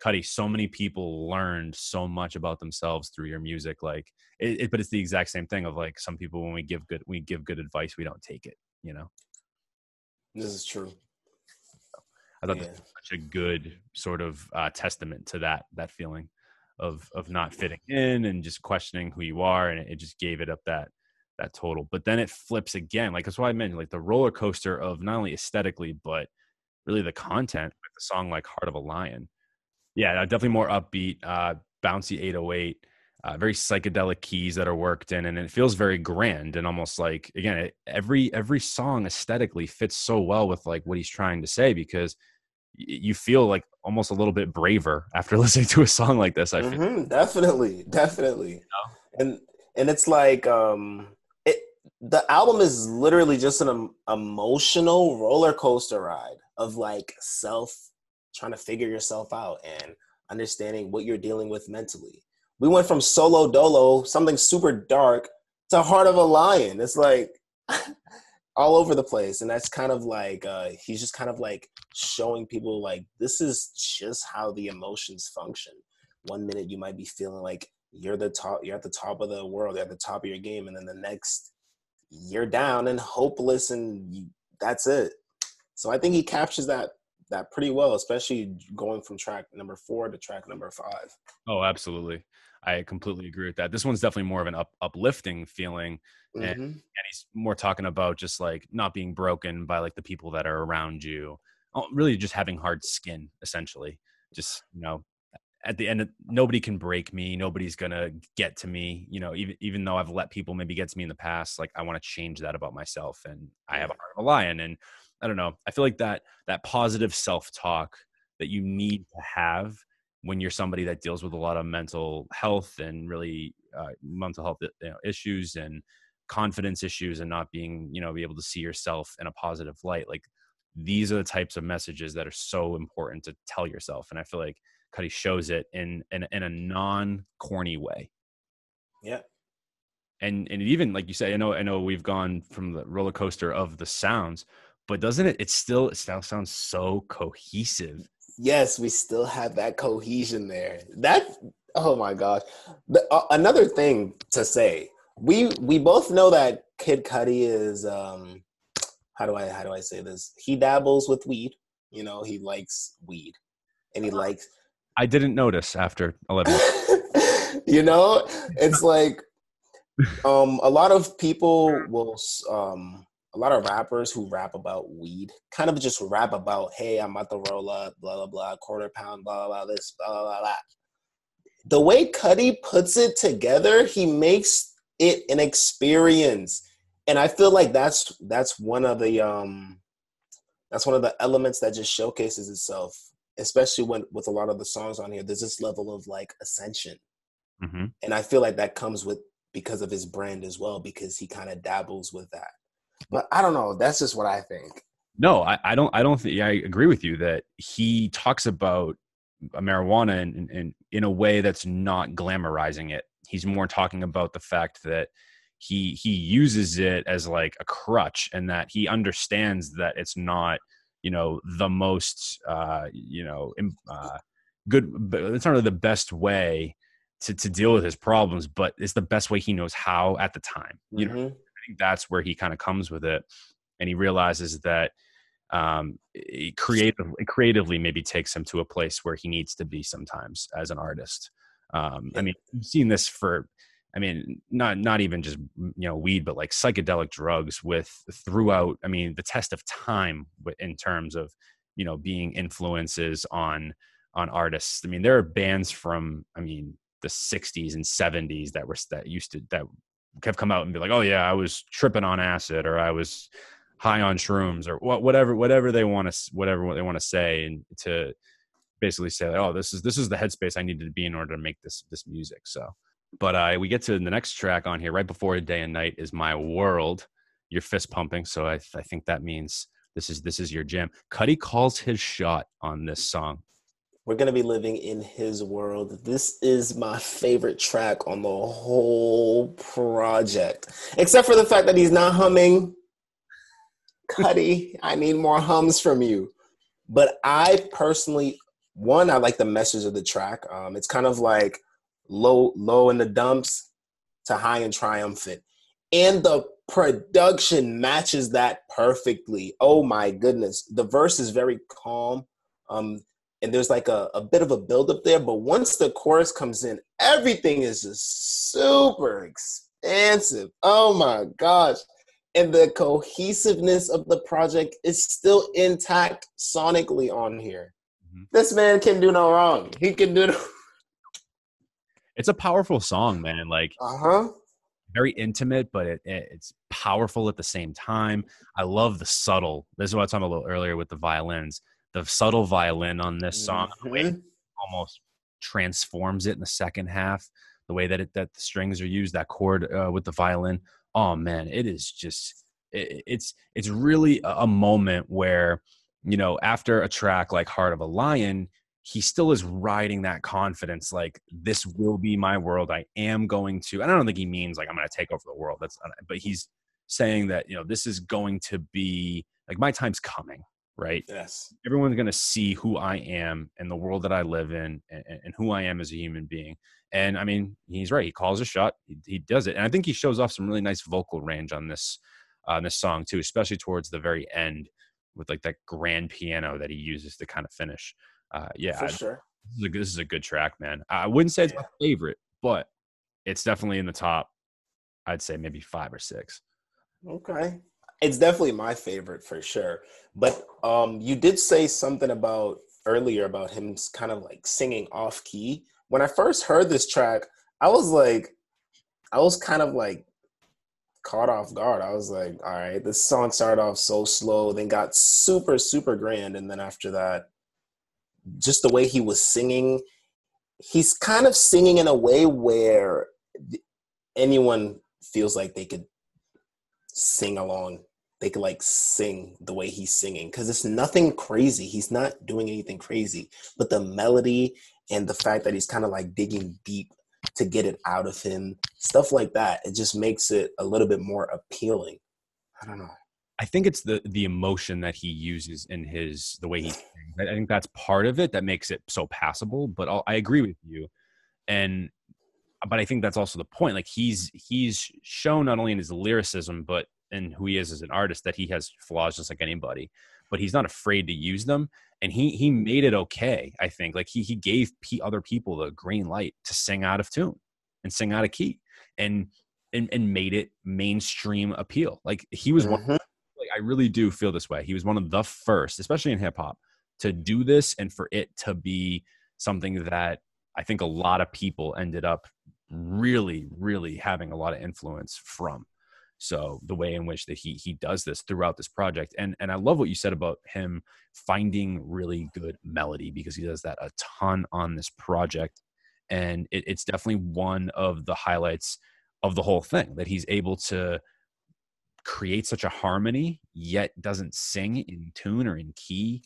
Cudi, so many people learned so much about themselves through your music, like it, it but it's the exact same thing of like some people when we give good we give good advice we don't take it, you know. This is true. I thought yeah. that's such a good sort of uh testament to that that feeling of of not fitting in and just questioning who you are, and it, it just gave it up that that total. But then it flips again, like that's why I mentioned like the roller coaster of not only aesthetically but really the content with a song like Heart of a Lion. Yeah, definitely more upbeat, uh bouncy eight oh eight, uh very psychedelic keys that are worked in, and it feels very grand and almost like again it, every every song aesthetically fits so well with like what he's trying to say, because y- you feel like almost a little bit braver after listening to a song like this. I feel mm-hmm, definitely definitely you know? and and it's like um the album is literally just an um, emotional roller coaster ride of like self trying to figure yourself out and understanding what you're dealing with mentally. We went from Solo Dolo, something super dark, to Heart of a Lion. It's like all over the place. And that's kind of like, uh, he's just kind of like showing people like, this is just how the emotions function. One minute you might be feeling like you're the top, you're at the top of the world, you're at the top of your game. And then the next, you're down and hopeless and you, that's it. So I think he captures that that pretty well, especially going from track number four to track number five. Oh, absolutely. I completely agree with that. This one's definitely more of an up, uplifting feeling. Mm-hmm. And, and he's more talking about just like not being broken by like the people that are around you. Oh, really just having hard skin, essentially. Just, you know, at the end, nobody can break me. Nobody's going to get to me. You know, even, even though I've let people maybe get to me in the past, like I want to change that about myself. And I have a heart of a lion. And I don't know. I feel like that, that positive self-talk that you need to have when you're somebody that deals with a lot of mental health and really uh, mental health, you know, issues and confidence issues and not being, you know, be able to see yourself in a positive light. Like these are the types of messages that are so important to tell yourself. And I feel like Cudi shows it in, in, in a non corny way. Yeah. And, and even like you say, I know, I know we've gone from the roller coaster of the sounds, but doesn't it, it still, it still sounds so cohesive. Yes. We still have that cohesion there. That, oh my gosh. The, uh, another thing to say, we, we both know that Kid Cudi is, um, how do I, how do I say this? He dabbles with weed, you know, he likes weed and he likes, I didn't notice after eleven. You know, it's like um, a lot of people will, um, a lot of rappers who rap about weed kind of just rap about, hey, I'm about to roll up, blah, blah, blah, quarter pound, blah, blah, blah, this, blah, blah, blah. The way Cudi puts it together, he makes it an experience. And I feel like that's that's one of the um, that's one of the elements that just showcases itself. Especially when with a lot of the songs on here, there's this level of like ascension. Mm-hmm. And I feel like that comes with because of his brand as well, because he kind of dabbles with that. But I don't know. That's just what I think. No, I, I don't. I don't think I agree with you that he talks about marijuana in, in, in a way that's not glamorizing it. He's more talking about the fact that he he uses it as like a crutch and that he understands that it's not, you know, the most, uh, you know, uh, good, but it's not really the best way to, to deal with his problems, but it's the best way he knows how at the time. You mm-hmm. know, I think that's where he kind of comes with it. And he realizes that um, it, creative, it creatively maybe takes him to a place where he needs to be sometimes as an artist. Um, I mean, I've seen this for, I mean, not, not even just, you know, weed, but like psychedelic drugs with throughout, I mean, the test of time in terms of, you know, being influences on, on artists. I mean, there are bands from, I mean, the sixties and seventies that were, that used to, that have come out and be like, oh yeah, I was tripping on acid or I was high on shrooms or whatever, whatever they want to, whatever they want to say. And to basically say, like, oh, this is, this is the headspace I needed to be in order to make this, this music. So. But uh, we get to the next track on here right before Day and Night is My World. You're fist pumping, so I, th- I think that means this is this is your jam. Cudi calls his shot on this song. We're gonna be living in his world. This is my favorite track on the whole project, except for the fact that he's not humming. Cudi, I need more hums from you. But I personally, one, I like the message of the track. Um, it's kind of like low low in the dumps to high and triumphant, and the production matches that perfectly. Oh my goodness, the verse is very calm, um and there's like a, a bit of a build-up there, but once the chorus comes in, everything is just super expansive. Oh my gosh. And the cohesiveness of the project is still intact sonically on here. Mm-hmm. This man can do no wrong. He can do no It's a powerful song, man. Like, uh-huh. Very intimate, but it, it, it's powerful at the same time. I love the subtle. This is what I was talking about a little earlier with the violins. The subtle violin on this song, mm-hmm. the way it almost transforms it in the second half. The way that it, that the strings are used, that chord uh, with the violin. Oh man, it is just it, it's it's really a, a moment where, you know, after a track like Heart of a Lion, he still is riding that confidence. Like, this will be my world. I am going to, I don't think he means like, I'm going to take over the world. That's, but he's saying that, you know, this is going to be like, my time's coming. right? Yes. Everyone's going to see who I am and the world that I live in, and, and who I am as a human being. And I mean, he's right. He calls a shot. He, he does it. And I think he shows off some really nice vocal range on this, on uh, this song too, especially towards the very end with like that grand piano that he uses to kind of finish. Uh, yeah, For I, sure. This is, a, this is a good track, man. I wouldn't say it's yeah. my favorite, but it's definitely in the top. I'd say maybe five or six. Okay. It's definitely my favorite for sure. But um, you did say something about earlier about him kind of like singing off key. When I first heard this track, I was like, I was kind of like caught off guard. I was like, all right, this song started off so slow, then got super, super grand. And then after that, just the way he was singing, he's kind of singing in a way where anyone feels like they could sing along. They could like sing the way he's singing, because it's nothing crazy. He's not doing anything crazy, but the melody and the fact that he's kind of like digging deep to get it out of him, stuff like that, it just makes it a little bit more appealing. I don't know. I think it's the the emotion that he uses in his the way he sings. I think that's part of it that makes it so passable. But I'll, I agree with you, and but I think that's also the point. Like he's he's shown not only in his lyricism but in who he is as an artist that he has flaws just like anybody. But he's not afraid to use them, and he he made it okay. I think like he he gave p- other people the green light to sing out of tune and sing out of key, and and and made it mainstream appeal. Like he was mm-hmm. one. I really do feel this way. He was one of the first, especially in hip hop, to do this, and for it to be something that I think a lot of people ended up really, really having a lot of influence from. So the way in which that he he does this throughout this project, and and I love what you said about him finding really good melody, because he does that a ton on this project, and it, it's definitely one of the highlights of the whole thing, that he's able to create such a harmony yet doesn't sing in tune or in key.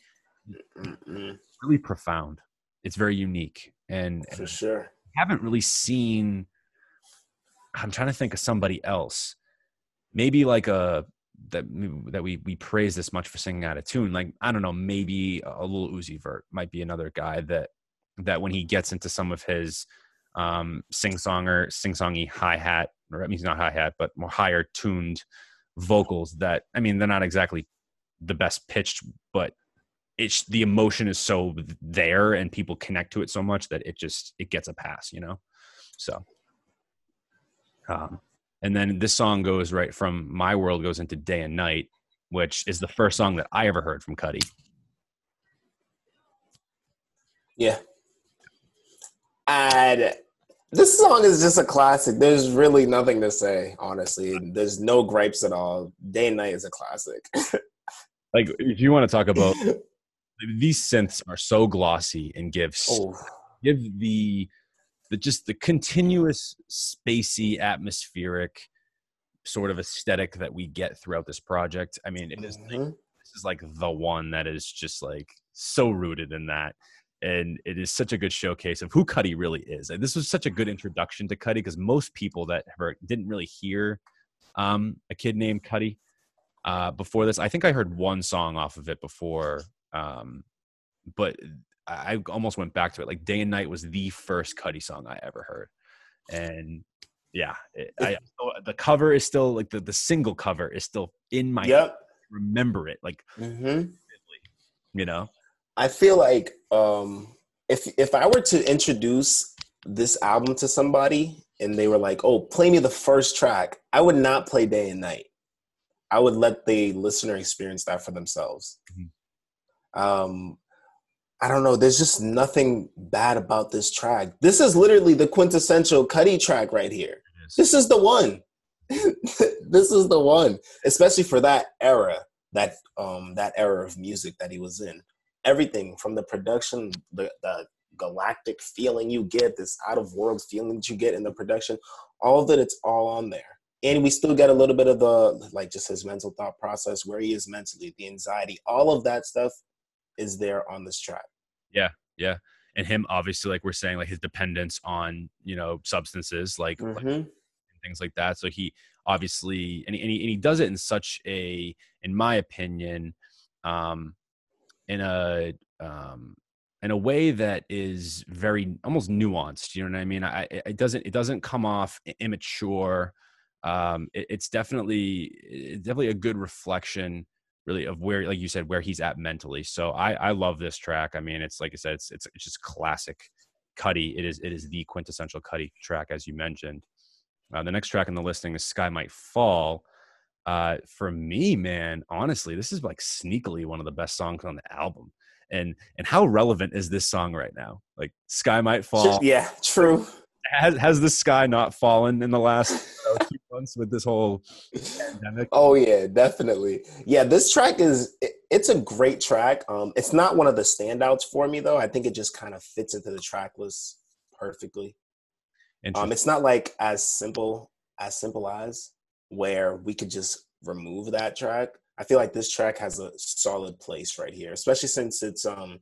It's really profound. It's very unique, and for and sure I haven't really seen. I'm trying to think of somebody else, maybe like a that that we we praise this much for singing out of tune. Like I don't know, maybe a little Uzi Vert might be another guy that that when he gets into some of his um sing-songer sing-songy hi-hat, or I mean he's not hi-hat but more higher tuned vocals, that I mean they're not exactly the best pitched, but it's the emotion is so there and people connect to it so much that it just it gets a pass, you know. So um and then this song goes right from My World goes into Day and Night, which is the first song that I ever heard from Cudi. Yeah. And this song is just a classic. There's really nothing to say, honestly. There's no gripes at all. Day and Night is a classic. Like, if you want to talk about these synths are so glossy and give oh. give the the just the continuous spacey, atmospheric sort of aesthetic that we get throughout this project. I mean, it is mm-hmm. like, this is like the one that is just like so rooted in that. And it is such a good showcase of who Cudi really is. And this was such a good introduction to Cudi, because most people that heard, didn't really hear um, A Kid Named Cudi uh, before this. I think I heard one song off of it before, um, but I almost went back to it. Like Day and Night was the first Cudi song I ever heard. And yeah, it, I, the cover is still like the, the single cover is still in my yep. head. I remember it. Like, mm-hmm. you know? I feel like um, if if I were to introduce this album to somebody and they were like, oh, play me the first track, I would not play Day and Night. I would let the listener experience that for themselves. Mm-hmm. Um, I don't know. There's just nothing bad about this track. This is literally the quintessential Cudi track right here. Is. This is the one. This is the one, especially for that era, that um, that era of music that he was in. Everything from the production, the, the galactic feeling you get, this out-of-world feeling that you get in the production, all of it, it's all on there. And we still get a little bit of the, like just his mental thought process, where he is mentally, the anxiety, all of that stuff is there on this track. Yeah, yeah. And him, obviously, like we're saying, like his dependence on, you know, substances, like, mm-hmm. like things like that. So he obviously, and he, and he does it in such a, in my opinion, um, in a um, in a way that is very almost nuanced. You know what I mean? I, it doesn't it doesn't come off immature. Um, it, it's definitely it's definitely a good reflection, really, of where, like you said, where he's at mentally. So I, I love this track. I mean, it's like I said, it's it's, it's just classic Cudi. It is it is the quintessential Cudi track, as you mentioned. Uh, the next track in the listing is Sky Might Fall. Uh, for me, man, honestly, this is like sneakily one of the best songs on the album. And and how relevant is this song right now? Like, Sky Might Fall. Yeah, true. Has has the sky not fallen in the last uh, two months with this whole pandemic? Oh yeah, definitely. Yeah, this track is it, it's a great track. Um, it's not one of the standouts for me though. I think it just kind of fits into the track list perfectly. Um, it's not like as simple as simple as where we could just remove that track. I feel like this track has a solid place right here, especially since it's um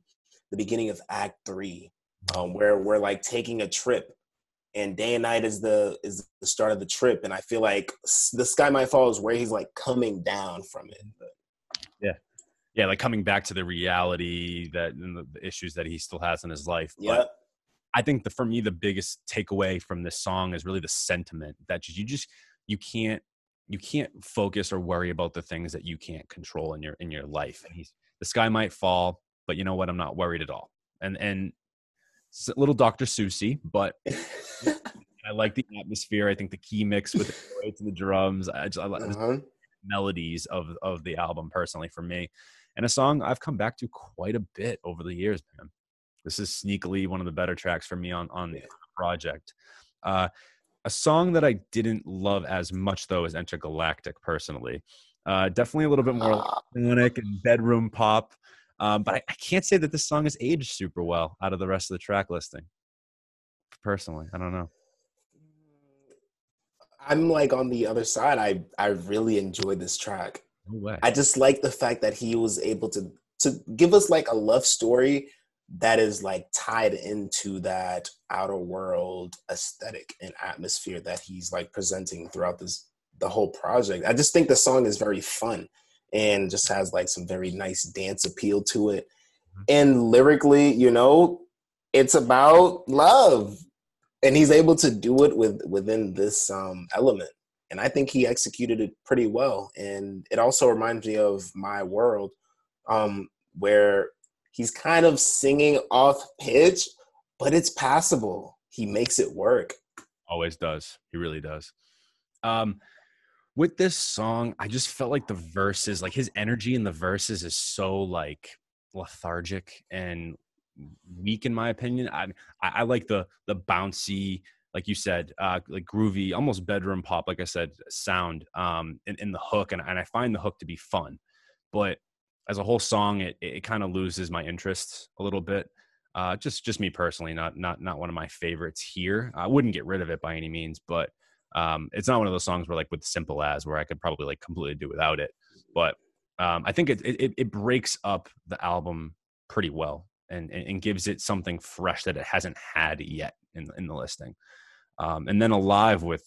the beginning of Act Three, um, where we're like taking a trip. And Day and Night is the is the start of the trip, and I feel like the Sky Might Fall is where he's like coming down from it. But. Yeah, yeah, like coming back to the reality that and the issues that he still has in his life. Yeah, I think the for me the biggest takeaway from this song is really the sentiment that you just you can't you can't focus or worry about the things that you can't control in your in your life. And he's the sky might fall, but you know what? I'm not worried at all. And and. It's a little Doctor Seussy, but I like the atmosphere. I think the key mix with the, the drums, I just I like uh-huh. the melodies of of the album personally for me, and a song I've come back to quite a bit over the years, man. This is sneakily one of the better tracks for me on on yeah. the project. Uh, a song that I didn't love as much though is Intergalactic personally. Uh, definitely a little bit more uh. electronic and bedroom pop. Um, but I, I can't say that this song has aged super well out of the rest of the track listing. Personally, I don't know. I'm like on the other side. I, I really enjoyed this track. No way. I just like the fact that he was able to, to give us like a love story that is like tied into that outer world aesthetic and atmosphere that he's like presenting throughout this, the whole project. I just think the song is very fun. And just has like some very nice dance appeal to it. And lyrically, you know, it's about love. And he's able to do it with within this um, element. And I think he executed it pretty well. And it also reminds me of My World, um, where he's kind of singing off pitch, but it's passable. He makes it work. Always does. He really does. Um With this song, I just felt like the verses, like his energy in the verses is so like lethargic and weak in my opinion. I I like the the bouncy, like you said, uh, like groovy, almost bedroom pop, like I said, sound um, in, in the hook. And, and I find the hook to be fun. But as a whole song, it it kind of loses my interest a little bit. Uh, just just me personally, not not not one of my favorites here. I wouldn't get rid of it by any means, but Um, it's not one of those songs where like with Simple As where I could probably like completely do without it. But um, I think it, it it breaks up the album pretty well and, and, and gives it something fresh that it hasn't had yet in, in the listing. Um, and then Alive with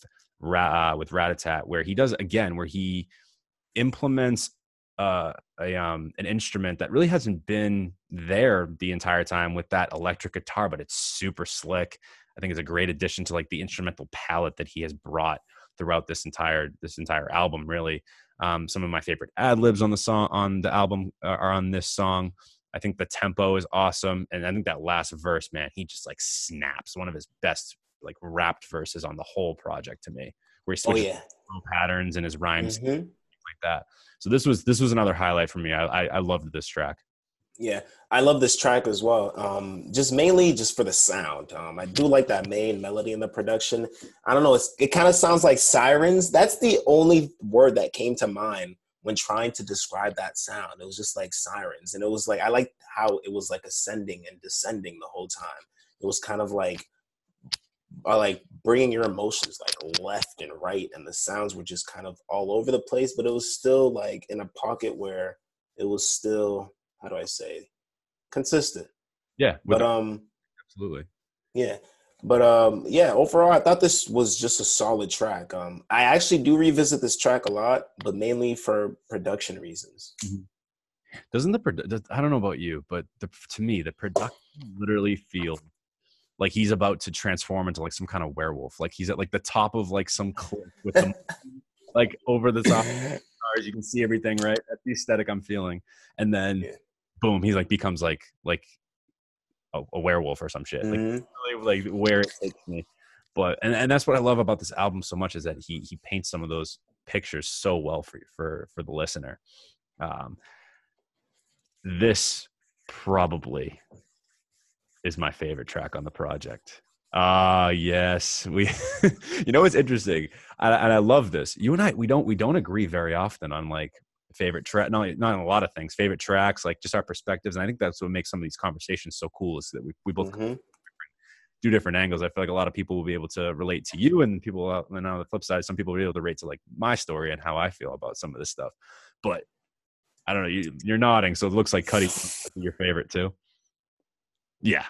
Ra- uh, with Ratatat where he does again, where he implements uh, a um, an instrument that really hasn't been there the entire time with that electric guitar, but it's super slick. I think it's a great addition to like the instrumental palette that he has brought throughout this entire this entire album. Really, um, some of my favorite ad libs on the song on the album are on this song. I think the tempo is awesome, and I think that last verse, man, he just like snaps. One of his best like rapped verses on the whole project to me, where he switches oh, yeah. patterns and his rhymes mm-hmm. and like that. So this was this was another highlight for me. I I, I loved this track. Yeah, I love this track as well. Um, just mainly just for the sound. Um, I do like that main melody in the production. I don't know. It's, it kind of sounds like sirens. That's the only word that came to mind when trying to describe that sound. It was just like sirens. And it was like, I liked how it was like ascending and descending the whole time. It was kind of like, like bringing your emotions like left and right. And the sounds were just kind of all over the place, but it was still like in a pocket where it was still... how do I say, consistent. Yeah. But, um, absolutely. Yeah. But, um, yeah, overall, I thought this was just a solid track. Um, I actually do revisit this track a lot, but mainly for production reasons. Mm-hmm. Doesn't the produ- I don't know about you, but the, to me, the production literally feels like he's about to transform into like some kind of werewolf. Like he's at like the top of like some cliff with some like over the top of the stars. You can see everything, right? That's the aesthetic I'm feeling. And then yeah. boom, he like becomes like like a, a werewolf or some shit. Mm-hmm. Like, like where it takes me. But and, and that's what I love about this album so much is that he he paints some of those pictures so well for for for the listener. Um, this probably is my favorite track on the project. Ah, uh, yes, we. You know, it's interesting, I, and I love this. You and I, we don't we don't agree very often on like favorite track. Not not on a lot of things. Favorite tracks, like just our perspectives. And I think that's what makes some of these conversations so cool is that we we both. Mm-hmm. Do different angles. I feel like a lot of people will be able to relate to you, and people uh, and on the flip side, some people will be able to relate to like my story and how I feel about some of this stuff. But I don't know. You, you're nodding, so it looks like Cudi's your favorite too. Yeah,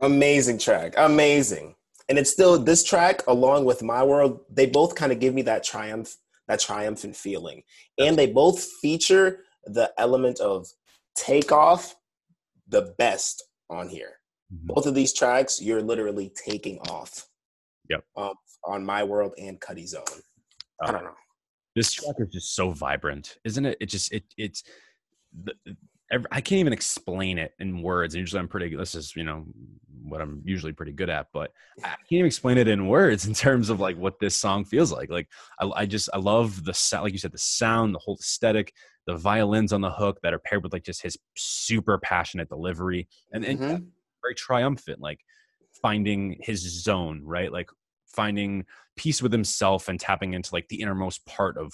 amazing track, amazing, and it's still this track along with My World. They both kind of give me that triumph, that triumphant feeling, and they both feature the element of takeoff, the best on here. Both of these tracks, you're literally taking off. Yep. Um, on My World and Cudi Zone. Uh, I don't know. This track is just so vibrant, isn't it? It just it it's. The, every, I can't even explain it in words. Usually, I'm pretty. This is you know what I'm usually pretty good at, but I can't even explain it in words in terms of like what this song feels like. Like I, I just I love the sound. Like you said, the sound, the whole aesthetic, the violins on the hook that are paired with like just his super passionate delivery and and. Mm-hmm. Very triumphant, like finding his zone, right? Like finding peace with himself and tapping into like the innermost part of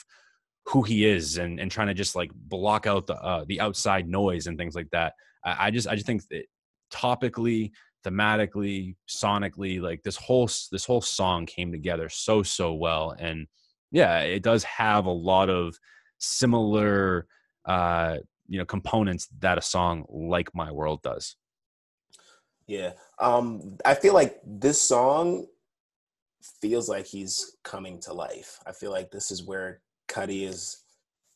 who he is, and, and trying to just like block out the uh, the outside noise and things like that. I, I just I just think that topically, thematically, sonically, like this whole this whole song came together so so well, and yeah, it does have a lot of similar uh, you know components that a song like My World does. Yeah, um, I feel like this song feels like he's coming to life. I feel like this is where Cudi is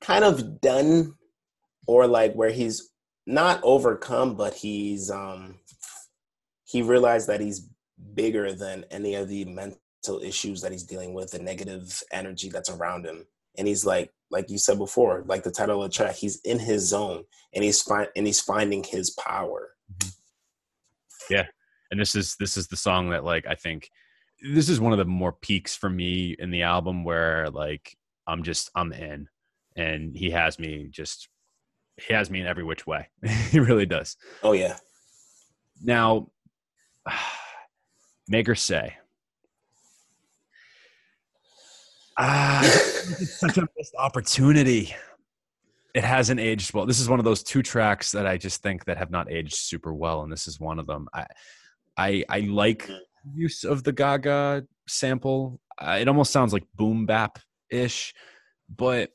kind of done, or like where he's not overcome, but he's um, he realized that he's bigger than any of the mental issues that he's dealing with, the negative energy that's around him. And he's like, like you said before, like the title of the track, he's in his zone, and he's fi- and he's finding his power. Mm-hmm. Yeah. And this is, this is the song that like, I think this is one of the more peaks for me in the album where like, I'm just, I'm in, and he has me just, he has me in every which way. He really does. Oh yeah. Now, Make or Say. Ah, it's such a missed opportunity. It hasn't aged well. This is one of those two tracks that I just think that have not aged super well, and this is one of them. I, I, I like use of the Gaga sample. Uh, it almost sounds like boom bap ish, but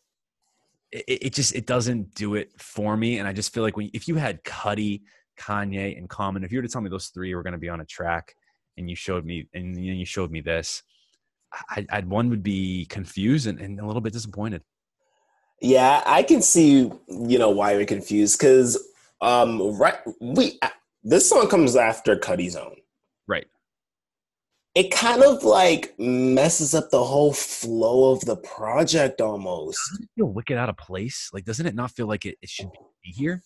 it, it just it doesn't do it for me. And I just feel like when if you had Cudi, Kanye, and Common, if you were to tell me those three were going to be on a track, and you showed me and you showed me this, I, I'd one would be confused and, and a little bit disappointed. Yeah, I can see, you know, why you're confused, because um, right, we this song comes after Cudi Zone. Right. It kind of, like, messes up the whole flow of the project almost. Doesn't it feel wicked out of place? Like, doesn't it not feel like it, it should be here?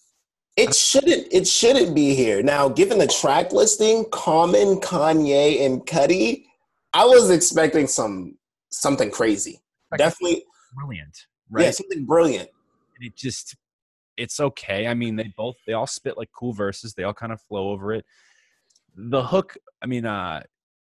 It shouldn't, it shouldn't be here. Now, given the track listing, Common, Kanye, and Cudi, I was expecting some something crazy. Definitely. Brilliant. Right? Yeah, something brilliant. And it just, it's okay. I mean, they both, they all spit like cool verses. They all kind of flow over it. The hook, I mean, uh,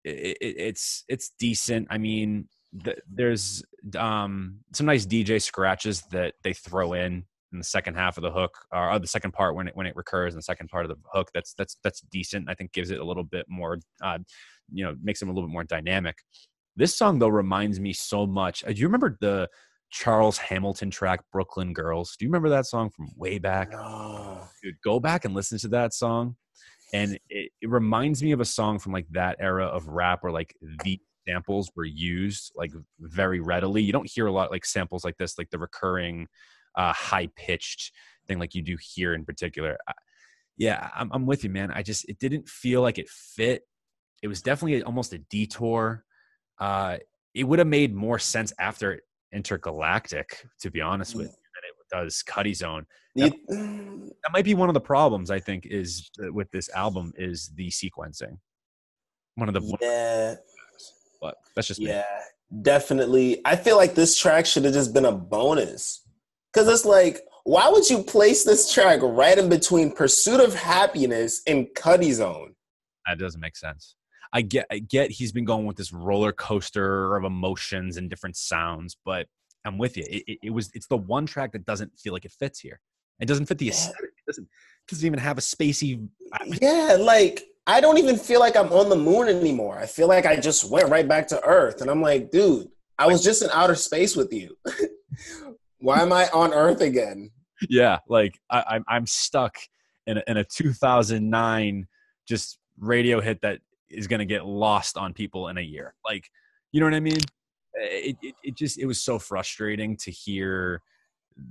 it, it, it's it's decent. I mean, the, there's um, some nice D J scratches that they throw in in the second half of the hook, or, or the second part when it when it recurs in the second part of the hook. That's that's that's decent. I think gives it a little bit more, uh, you know, makes them a little bit more dynamic. This song though reminds me so much. Do you remember the Charles Hamilton track Brooklyn Girls? Do you remember that song from way back? No. Dude, go back and listen to that song, and it, it reminds me of a song from like that era of rap where like the samples were used like very readily. You don't hear a lot like samples like this, like the recurring uh, high-pitched thing like you do here in particular. I, yeah, I'm, I'm with you, man. I just, it didn't feel like it fit. It was definitely almost a detour. Uh, it would have made more sense after Intergalactic, to be honest with you, than it does Cudi Zone. That, that might be one of the problems, I think, is with this album is the sequencing. One of the yeah, but that's just me. Yeah, definitely. I feel like this track should have just been a bonus, because it's like, why would you place this track right in between Pursuit of Happiness and Cudi Zone? That doesn't make sense. I get, I get he's been going with this roller coaster of emotions and different sounds, but I'm with you. It, it, it was, it's the one track that doesn't feel like it fits here. It doesn't fit the yeah. aesthetic. It doesn't, it doesn't even have a spacey. Yeah, like I don't even feel like I'm on the moon anymore. I feel like I just went right back to Earth, and I'm like, dude, I was just in outer space with you. Why am I on Earth again? Yeah, like I, I'm, I'm stuck in a, in a two thousand nine just radio hit that is going to get lost on people in a year. Like, you know what I mean? It, it, it just, it was so frustrating to hear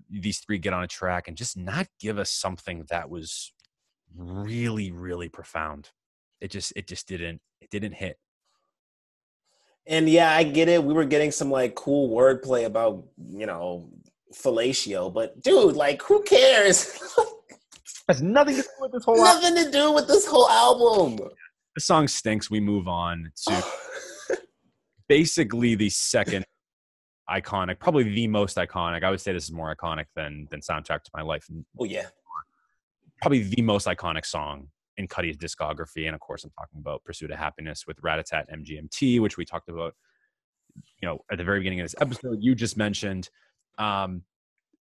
these three get on a track and just not give us something that was really, really profound. It just, it just didn't, it didn't hit. And yeah, I get it. We were getting some like cool wordplay about, you know, fellatio, but dude, like who cares? Has nothing to do with this whole nothing album. to do with this whole album. The song stinks. We move on to basically the second iconic, probably the most iconic. I would say this is more iconic than than Soundtrack to My Life. Oh yeah, probably the most iconic song in Cudi's discography, and of course, I'm talking about "Pursuit of Happiness" with Ratatat, M G M T, which we talked about, you know, at the very beginning of this episode. You just mentioned. Um,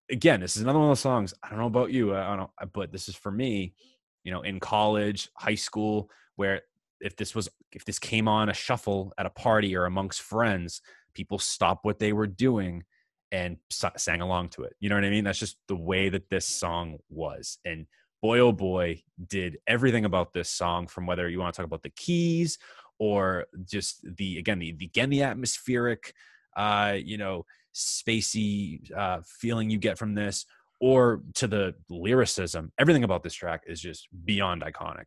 Again, this is another one of those songs. I don't know about you, I don't, but this is for me, you know, in college, high school, where if this was, if this came on a shuffle at a party or amongst friends, people stopped what they were doing and sang along to it. You know what I mean? That's just the way that this song was. And boy, oh boy, did everything about this song, from whether you want to talk about the keys or just the, again, the, the again, the atmospheric, uh, you know, spacey uh feeling you get from this, or to the lyricism. Everything about this track is just beyond iconic.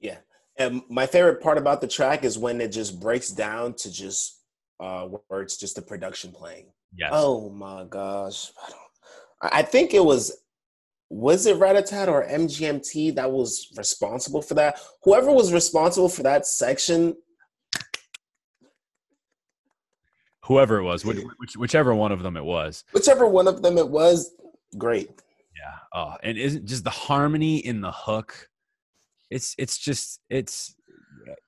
Yeah, and my favorite part about the track is when it just breaks down to just uh words, just the production playing. Yes. Oh my gosh. I don't I think it was was it Ratatat or M G M T that was responsible for that? Whoever was responsible for that section, whoever it was, which, which, whichever one of them it was. Whichever one of them it was, great. Yeah. Oh, and isn't just the harmony in the hook? It's it's just it's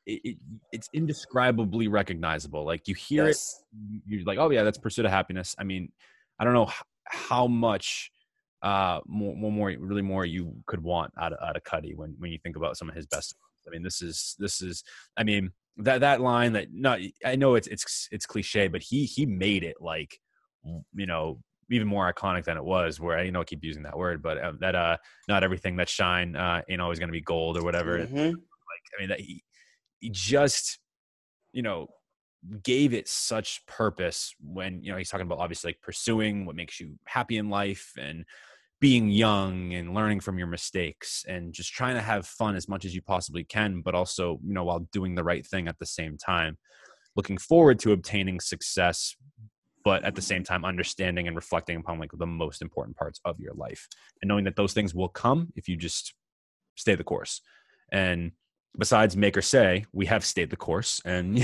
it, it's indescribably recognizable. Like you hear yes. it, you're like, oh yeah, that's Pursuit of Happiness. I mean, I don't know how much uh more, more really more you could want out of out of Cudi when when you think about some of his best. I mean, this is this is. I mean. That that line that no, I know it's it's it's cliche, but he he made it like, you know, even more iconic than it was. Where you know I keep using that word, but uh, that uh, not everything that shine uh, ain't always gonna be gold or whatever. Mm-hmm. Like I mean, that he he just you know gave it such purpose when you know he's talking about obviously like pursuing what makes you happy in life and being young and learning from your mistakes and just trying to have fun as much as you possibly can, but also, you know, while doing the right thing at the same time, looking forward to obtaining success, but at the same time, understanding and reflecting upon like the most important parts of your life and knowing that those things will come if you just stay the course. And besides Make or Say, we have stayed the course, and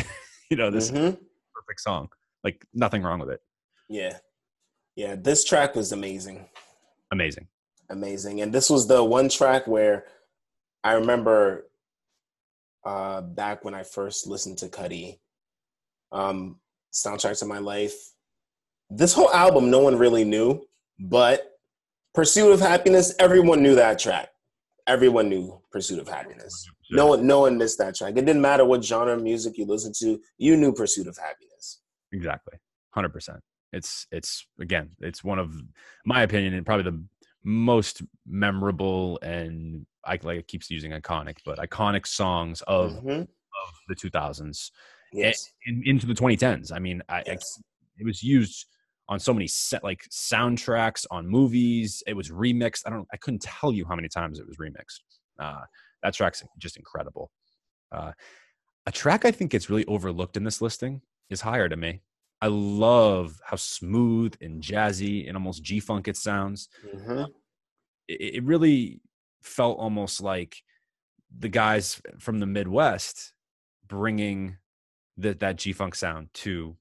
you know, this mm-hmm. perfect song, like nothing wrong with it. Yeah. Yeah. This track was amazing. Amazing. Amazing. And this was the one track where I remember uh, back when I first listened to Cudi, um, Soundtrack to My Life. This whole album, no one really knew, but Pursuit of Happiness, everyone knew that track. Everyone knew Pursuit of Happiness. Yeah. No one, no one missed that track. It didn't matter what genre of music you listened to. You knew Pursuit of Happiness. Exactly. one hundred percent. It's, it's again, it's one of my opinion and probably the most memorable and I like it keeps using iconic, but iconic songs of, mm-hmm. of the two thousands yes. and, and into the twenty tens. I mean, I, yes. I, it was used on so many set, like soundtracks on movies. It was remixed. I don't, I couldn't tell you how many times it was remixed. Uh, that track's just incredible. Uh, a track I think gets really overlooked in this listing is Higher to me. I love how smooth and jazzy and almost G-funk it sounds. Mm-hmm. It, it really felt almost like the guys from the Midwest bringing the, that G-funk sound to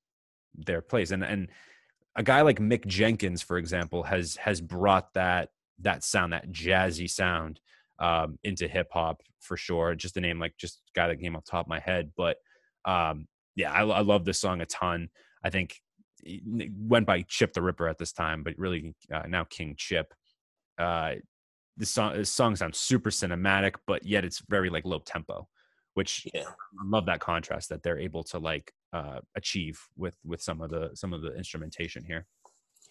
their plays. And, and a guy like Mick Jenkins, for example, has, has brought that, that sound, that jazzy sound um, into hip hop for sure. Just a name, like just a guy that came off the top of my head. But um, yeah, I, I love this song a ton. I think it went by Chip the Ripper at this time, but really uh, now King Chip. Uh, this song, this song sounds super cinematic, but yet it's very like low tempo, which yeah. I love that contrast that they're able to like uh, achieve with, with some of the, some of the instrumentation here.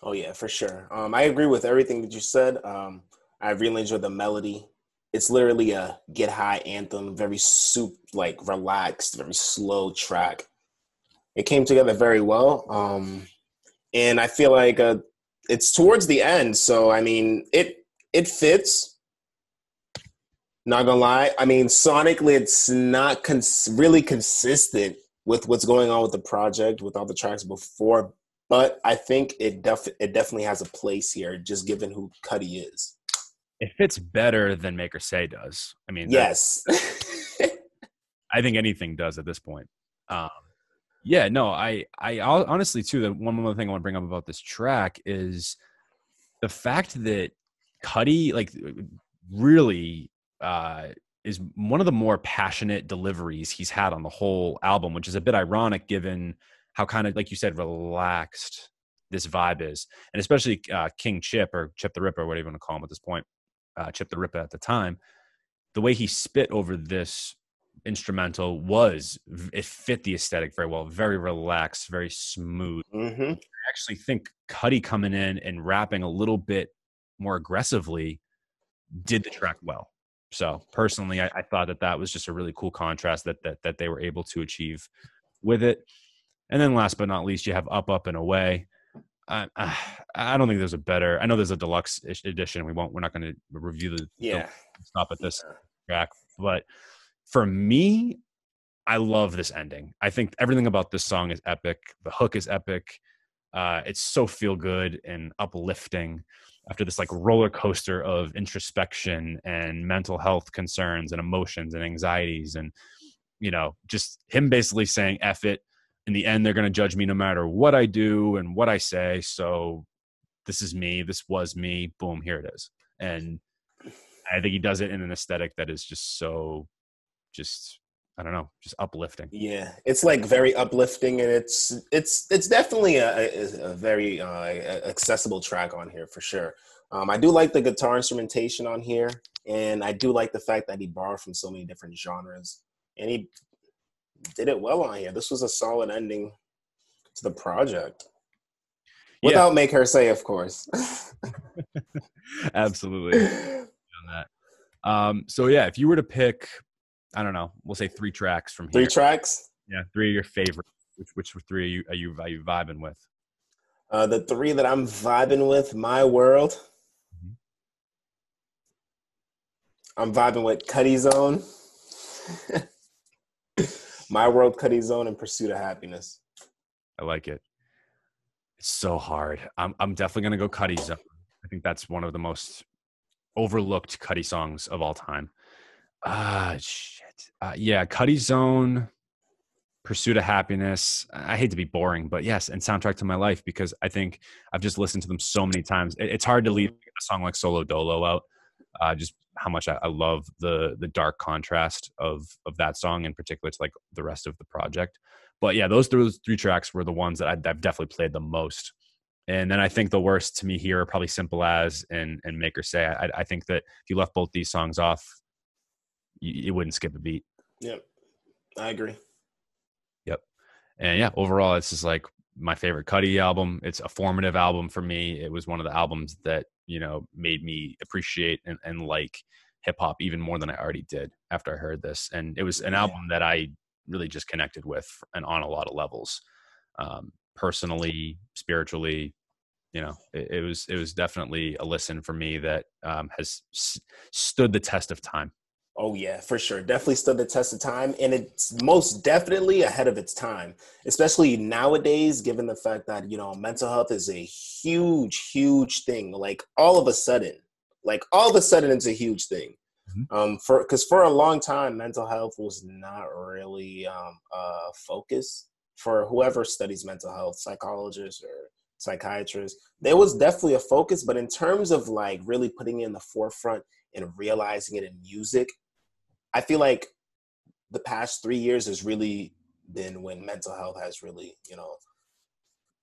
Oh yeah, for sure. Um, I agree with everything that you said. Um, I really enjoyed the melody. It's literally a get high anthem, very soup, like relaxed, very slow track. It came together very well. Um, and I feel like uh, it's towards the end. So, I mean, it, it fits. Not gonna lie. I mean, sonically, it's not cons- really consistent with what's going on with the project, with all the tracks before. But I think it, def- it definitely has a place here, just given who Cudi is. It fits better than Make or Say does. I mean, yes. I think anything does at this point. Um, Yeah, no, I, I honestly too, the one more thing I want to bring up about this track is the fact that Cudi, like, really uh, is one of the more passionate deliveries he's had on the whole album, which is a bit ironic given how kind of, like you said, relaxed this vibe is. And especially uh, King Chip or Chip the Ripper, whatever you want to call him at this point, uh, Chip the Ripper at the time, the way he spit over this instrumental was, it fit the aesthetic very well, very relaxed, very smooth. Mm-hmm. I actually think Cudi coming in and rapping a little bit more aggressively did the track well. So personally, I, I thought that that was just a really cool contrast that, that that they were able to achieve with it. And then last but not least, you have Up, Up and Away. I I, I don't think there's a better. I know there's a deluxe edition. We won't. We're not going to review the. Yeah. The, stop at this yeah. track, but. For me, I love this ending. I think everything about this song is epic. The hook is epic. Uh, it's so feel good and uplifting after this like roller coaster of introspection and mental health concerns and emotions and anxieties. And, you know, just him basically saying, F it. In the end, they're going to judge me no matter what I do and what I say. So this is me. This was me. Boom, here it is. And I think he does it in an aesthetic that is just so... just I don't know, just uplifting. Yeah, it's like very uplifting, and it's it's it's definitely a, a, a very uh, accessible track on here for sure. Um, I do like the guitar instrumentation on here, and I do like the fact that he borrowed from so many different genres, and he did it well on here. This was a solid ending to the project. Without yeah. Make Her Say, of course. Absolutely. Um, so yeah, if you were to pick. I don't know. We'll say three tracks from here. Three tracks? Yeah, three of your favorites. Which which three are you are you, are you vibing with? Uh, the three that I'm vibing with, My World. Mm-hmm. I'm vibing with Cudi Zone. My World, Cudi Zone, and Pursuit of Happiness. I like it. It's so hard. I'm I'm definitely gonna go Cudi Zone. I think that's one of the most overlooked Cudi songs of all time. Ah, uh, shit. Uh, yeah, Cudi Zone, Pursuit of Happiness. I hate to be boring, but yes, and Soundtrack to My Life, because I think I've just listened to them so many times. It, it's hard to leave a song like Solo Dolo out, uh, just how much I, I love the the dark contrast of of that song in particular to like the rest of the project. But yeah, those three, those three tracks were the ones that I, I've definitely played the most. And then I think the worst to me here are probably Simple As and, and Make or Say. I, I think that if you left both these songs off, it wouldn't skip a beat. Yep. I agree. Yep. And yeah, overall, it's just like my favorite Cudi album. It's a formative album for me. It was one of the albums that, you know, made me appreciate and, and like hip hop even more than I already did after I heard this. And it was an album that I really just connected with and on a lot of levels, um, personally, spiritually, you know, it, it was, it was definitely a listen for me that um, has s- stood the test of time. Oh yeah, for sure. Definitely stood the test of time. And it's most definitely ahead of its time, especially nowadays, given the fact that, you know, mental health is a huge, huge thing. Like all of a sudden, like all of a sudden it's a huge thing. Mm-hmm. Um, for, cause for a long time, mental health was not really um, a focus for whoever studies mental health, psychologists or psychiatrists. There was definitely a focus, but in terms of like really putting it in the forefront and realizing it in music, I feel like the past three years has really been when mental health has really, you know,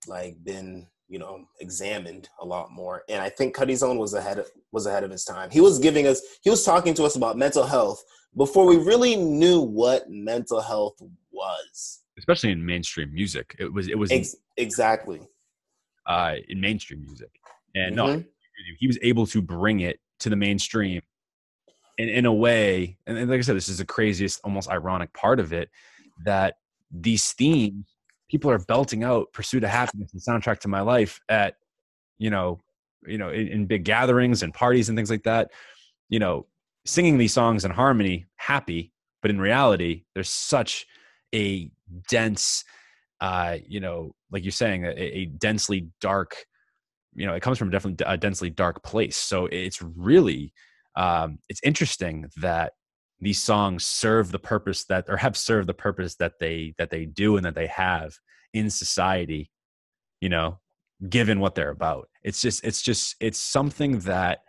like been, you know, examined a lot more. And I think Cudi Zone was ahead of, was ahead of his time. He was giving us, he was talking to us about mental health before we really knew what mental health was. Especially in mainstream music. It was, it was Ex- exactly uh, in mainstream music. And mm-hmm. no, he was able to bring it to the mainstream in, in a way. And, and like I said, this is the craziest, almost ironic part of it, that these themes, people are belting out Pursuit of Happiness and Soundtrack to My Life at, you know, you know, in, in big gatherings and parties and things like that, you know, singing these songs in harmony, happy, but in reality, there's such a dense, uh, you know, like you're saying, a, a densely dark, you know, it comes from definitely a densely dark place. So it's really, um, it's interesting that these songs serve the purpose that, or have served the purpose that they, that they do and that they have in society, you know, given what they're about. It's just, it's just, it's something that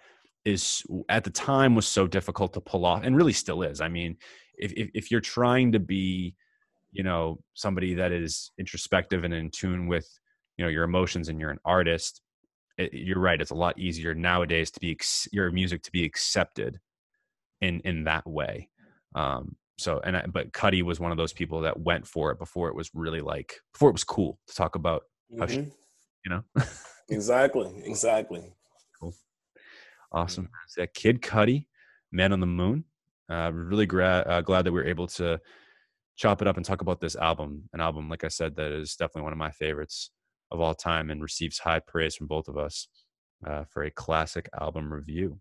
is at the time was so difficult to pull off and really still is. I mean, if if, if you're trying to be, you know, somebody that is introspective and in tune with, you know, your emotions and you're an artist, it, you're right. It's a lot easier nowadays to be ex- your music to be accepted in, in that way. Um, so, and, I, but Cudi was one of those people that went for it before it was really like, before it was cool to talk about, mm-hmm. how she, you know? Exactly. Exactly. Cool. Awesome. Mm-hmm. That Kid Cudi, Man on the Moon. Uh, really gra- uh, glad that we were able to chop it up and talk about this album, an album, like I said, that is definitely one of my favorites of all time and receives high praise from both of us uh, for a classic album review.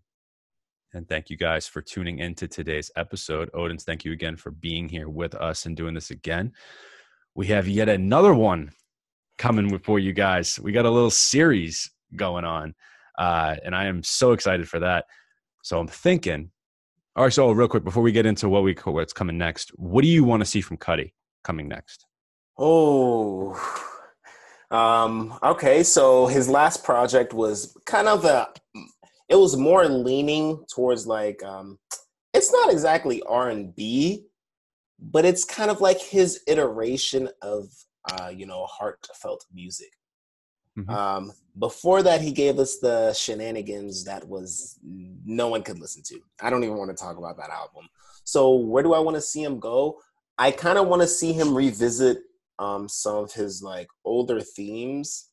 And thank you guys for tuning into today's episode. Odin's, thank you again for being here with us and doing this again. We have yet another one coming for you guys. We got a little series going on, uh, and I am so excited for that. So I'm thinking... All right, so real quick, before we get into what we what's coming next, what do you want to see from Cudi coming next? Oh, um, okay. So his last project was kind of a, it was more leaning towards like, um, it's not exactly R and B, but it's kind of like his iteration of, uh, you know, heartfelt music. Mm-hmm. Um, before that, he gave us the shenanigans that was no one could listen to. I don't even want to talk about that album. So where do I want to see him go? I kind of want to see him revisit um, some of his like older themes.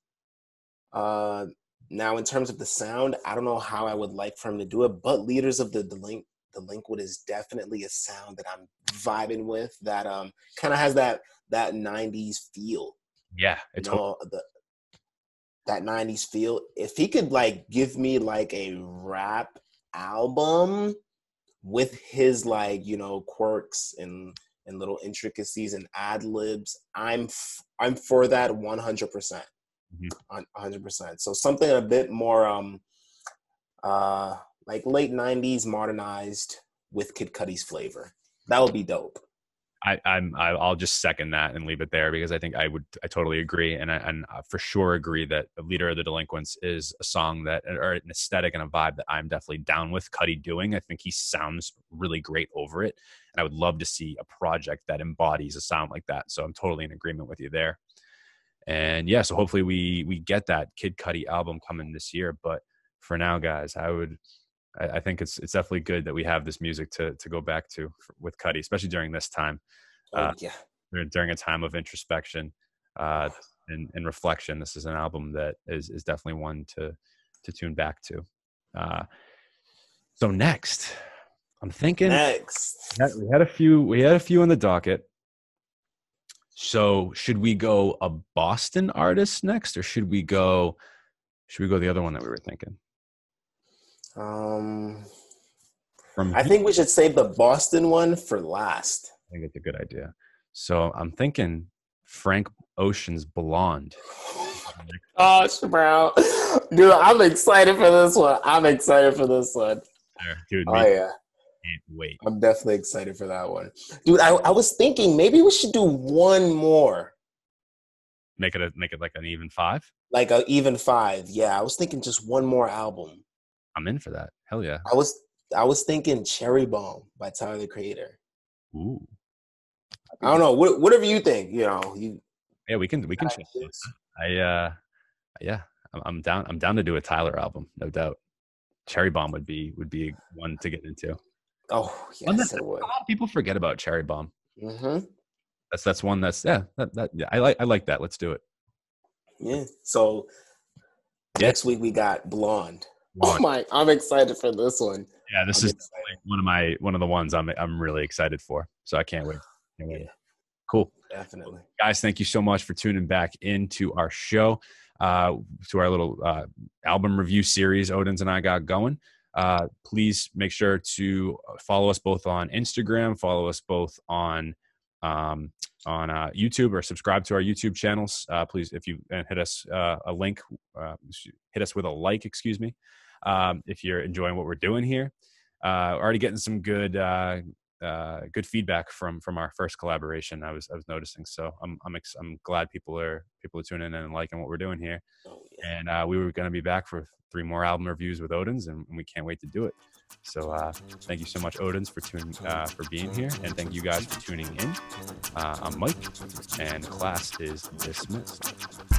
Uh, now, in terms of the sound, I don't know how I would like for him to do it, but Leaders of the Delinquents Delinquent is definitely a sound that I'm vibing with that um, kind of has that, that nineties feel. Yeah. It's you know, whole- the, that nineties feel. If he could like give me like a rap album with his like, you know, quirks and and little intricacies and ad libs, I'm f- I'm for that one hundred percent. Mm-hmm. one hundred percent. So something a bit more um uh like late nineties modernized with Kid Cudi's flavor. That would be dope. I, I'm, I'll just second that and leave it there because I think I would, I totally agree. And I, and I for sure agree that Leader of the Delinquents is a song that, or an aesthetic and a vibe that I'm definitely down with Cudi doing. I think he sounds really great over it. And I would love to see a project that embodies a sound like that. So I'm totally in agreement with you there. And yeah, so hopefully we, we get that Kid Cudi album coming this year. But for now, guys, I would... I think it's it's definitely good that we have this music to to go back to with Cudi, especially during this time, uh, oh, yeah. during a time of introspection uh, and, and reflection. This is an album that is is definitely one to to tune back to. Uh, so next, I'm thinking next we had a few we had a few in the docket. So should we go a Boston artist next, or should we go Should we go the other one that we were thinking? Um, From I think we should save the Boston one for last. I think it's a good idea. So I'm thinking Frank Ocean's Blonde. Oh, bro. Dude, I'm excited for this one. I'm excited for this one. Dude, oh, yeah. Can't wait. I'm definitely excited for that one. Dude, I, I was thinking maybe we should do one more. Make it a, make it like an even five? Like an even five, yeah. I was thinking just one more album. I'm in for that. Hell yeah. I was I was thinking Cherry Bomb by Tyler, the Creator. Ooh. I don't know. What, whatever you think, you know. You, yeah, we can we can check this. I uh yeah, I'm down I'm down to do a Tyler album, no doubt. Cherry Bomb would be would be one to get into. Oh, yes, it would. A lot of people forget about Cherry Bomb. Mm-hmm. That's that's one that's yeah, that, that yeah, I like I like that. Let's do it. Yeah. So yeah. Next week we got Blonde. Blonde. Oh my, I'm excited for this one. Yeah, this I'm is like one of my one of the ones I'm I'm really excited for. So I can't wait. Can't wait. Yeah. Cool. Definitely. Guys, thank you so much for tuning back into our show, uh, to our little uh, album review series Odin's and I got going. Uh, please make sure to follow us both on Instagram, follow us both on um, on uh, YouTube, or subscribe to our YouTube channels. Uh, please, if you and hit us uh, a link, uh, hit us with a like, excuse me, um, if you're enjoying what we're doing here. Uh, already getting some good... Uh, uh good feedback from from our first collaboration. I was I was noticing, so I'm I'm ex- I'm glad people are people are tuning in and liking what we're doing here. Oh, yeah. And uh we were going to be back for three more album reviews with Odin's, and we can't wait to do it. So uh thank you so much, Odin's, for tuning uh for being here, and thank you guys for tuning in. uh I'm Mike, and class is dismissed.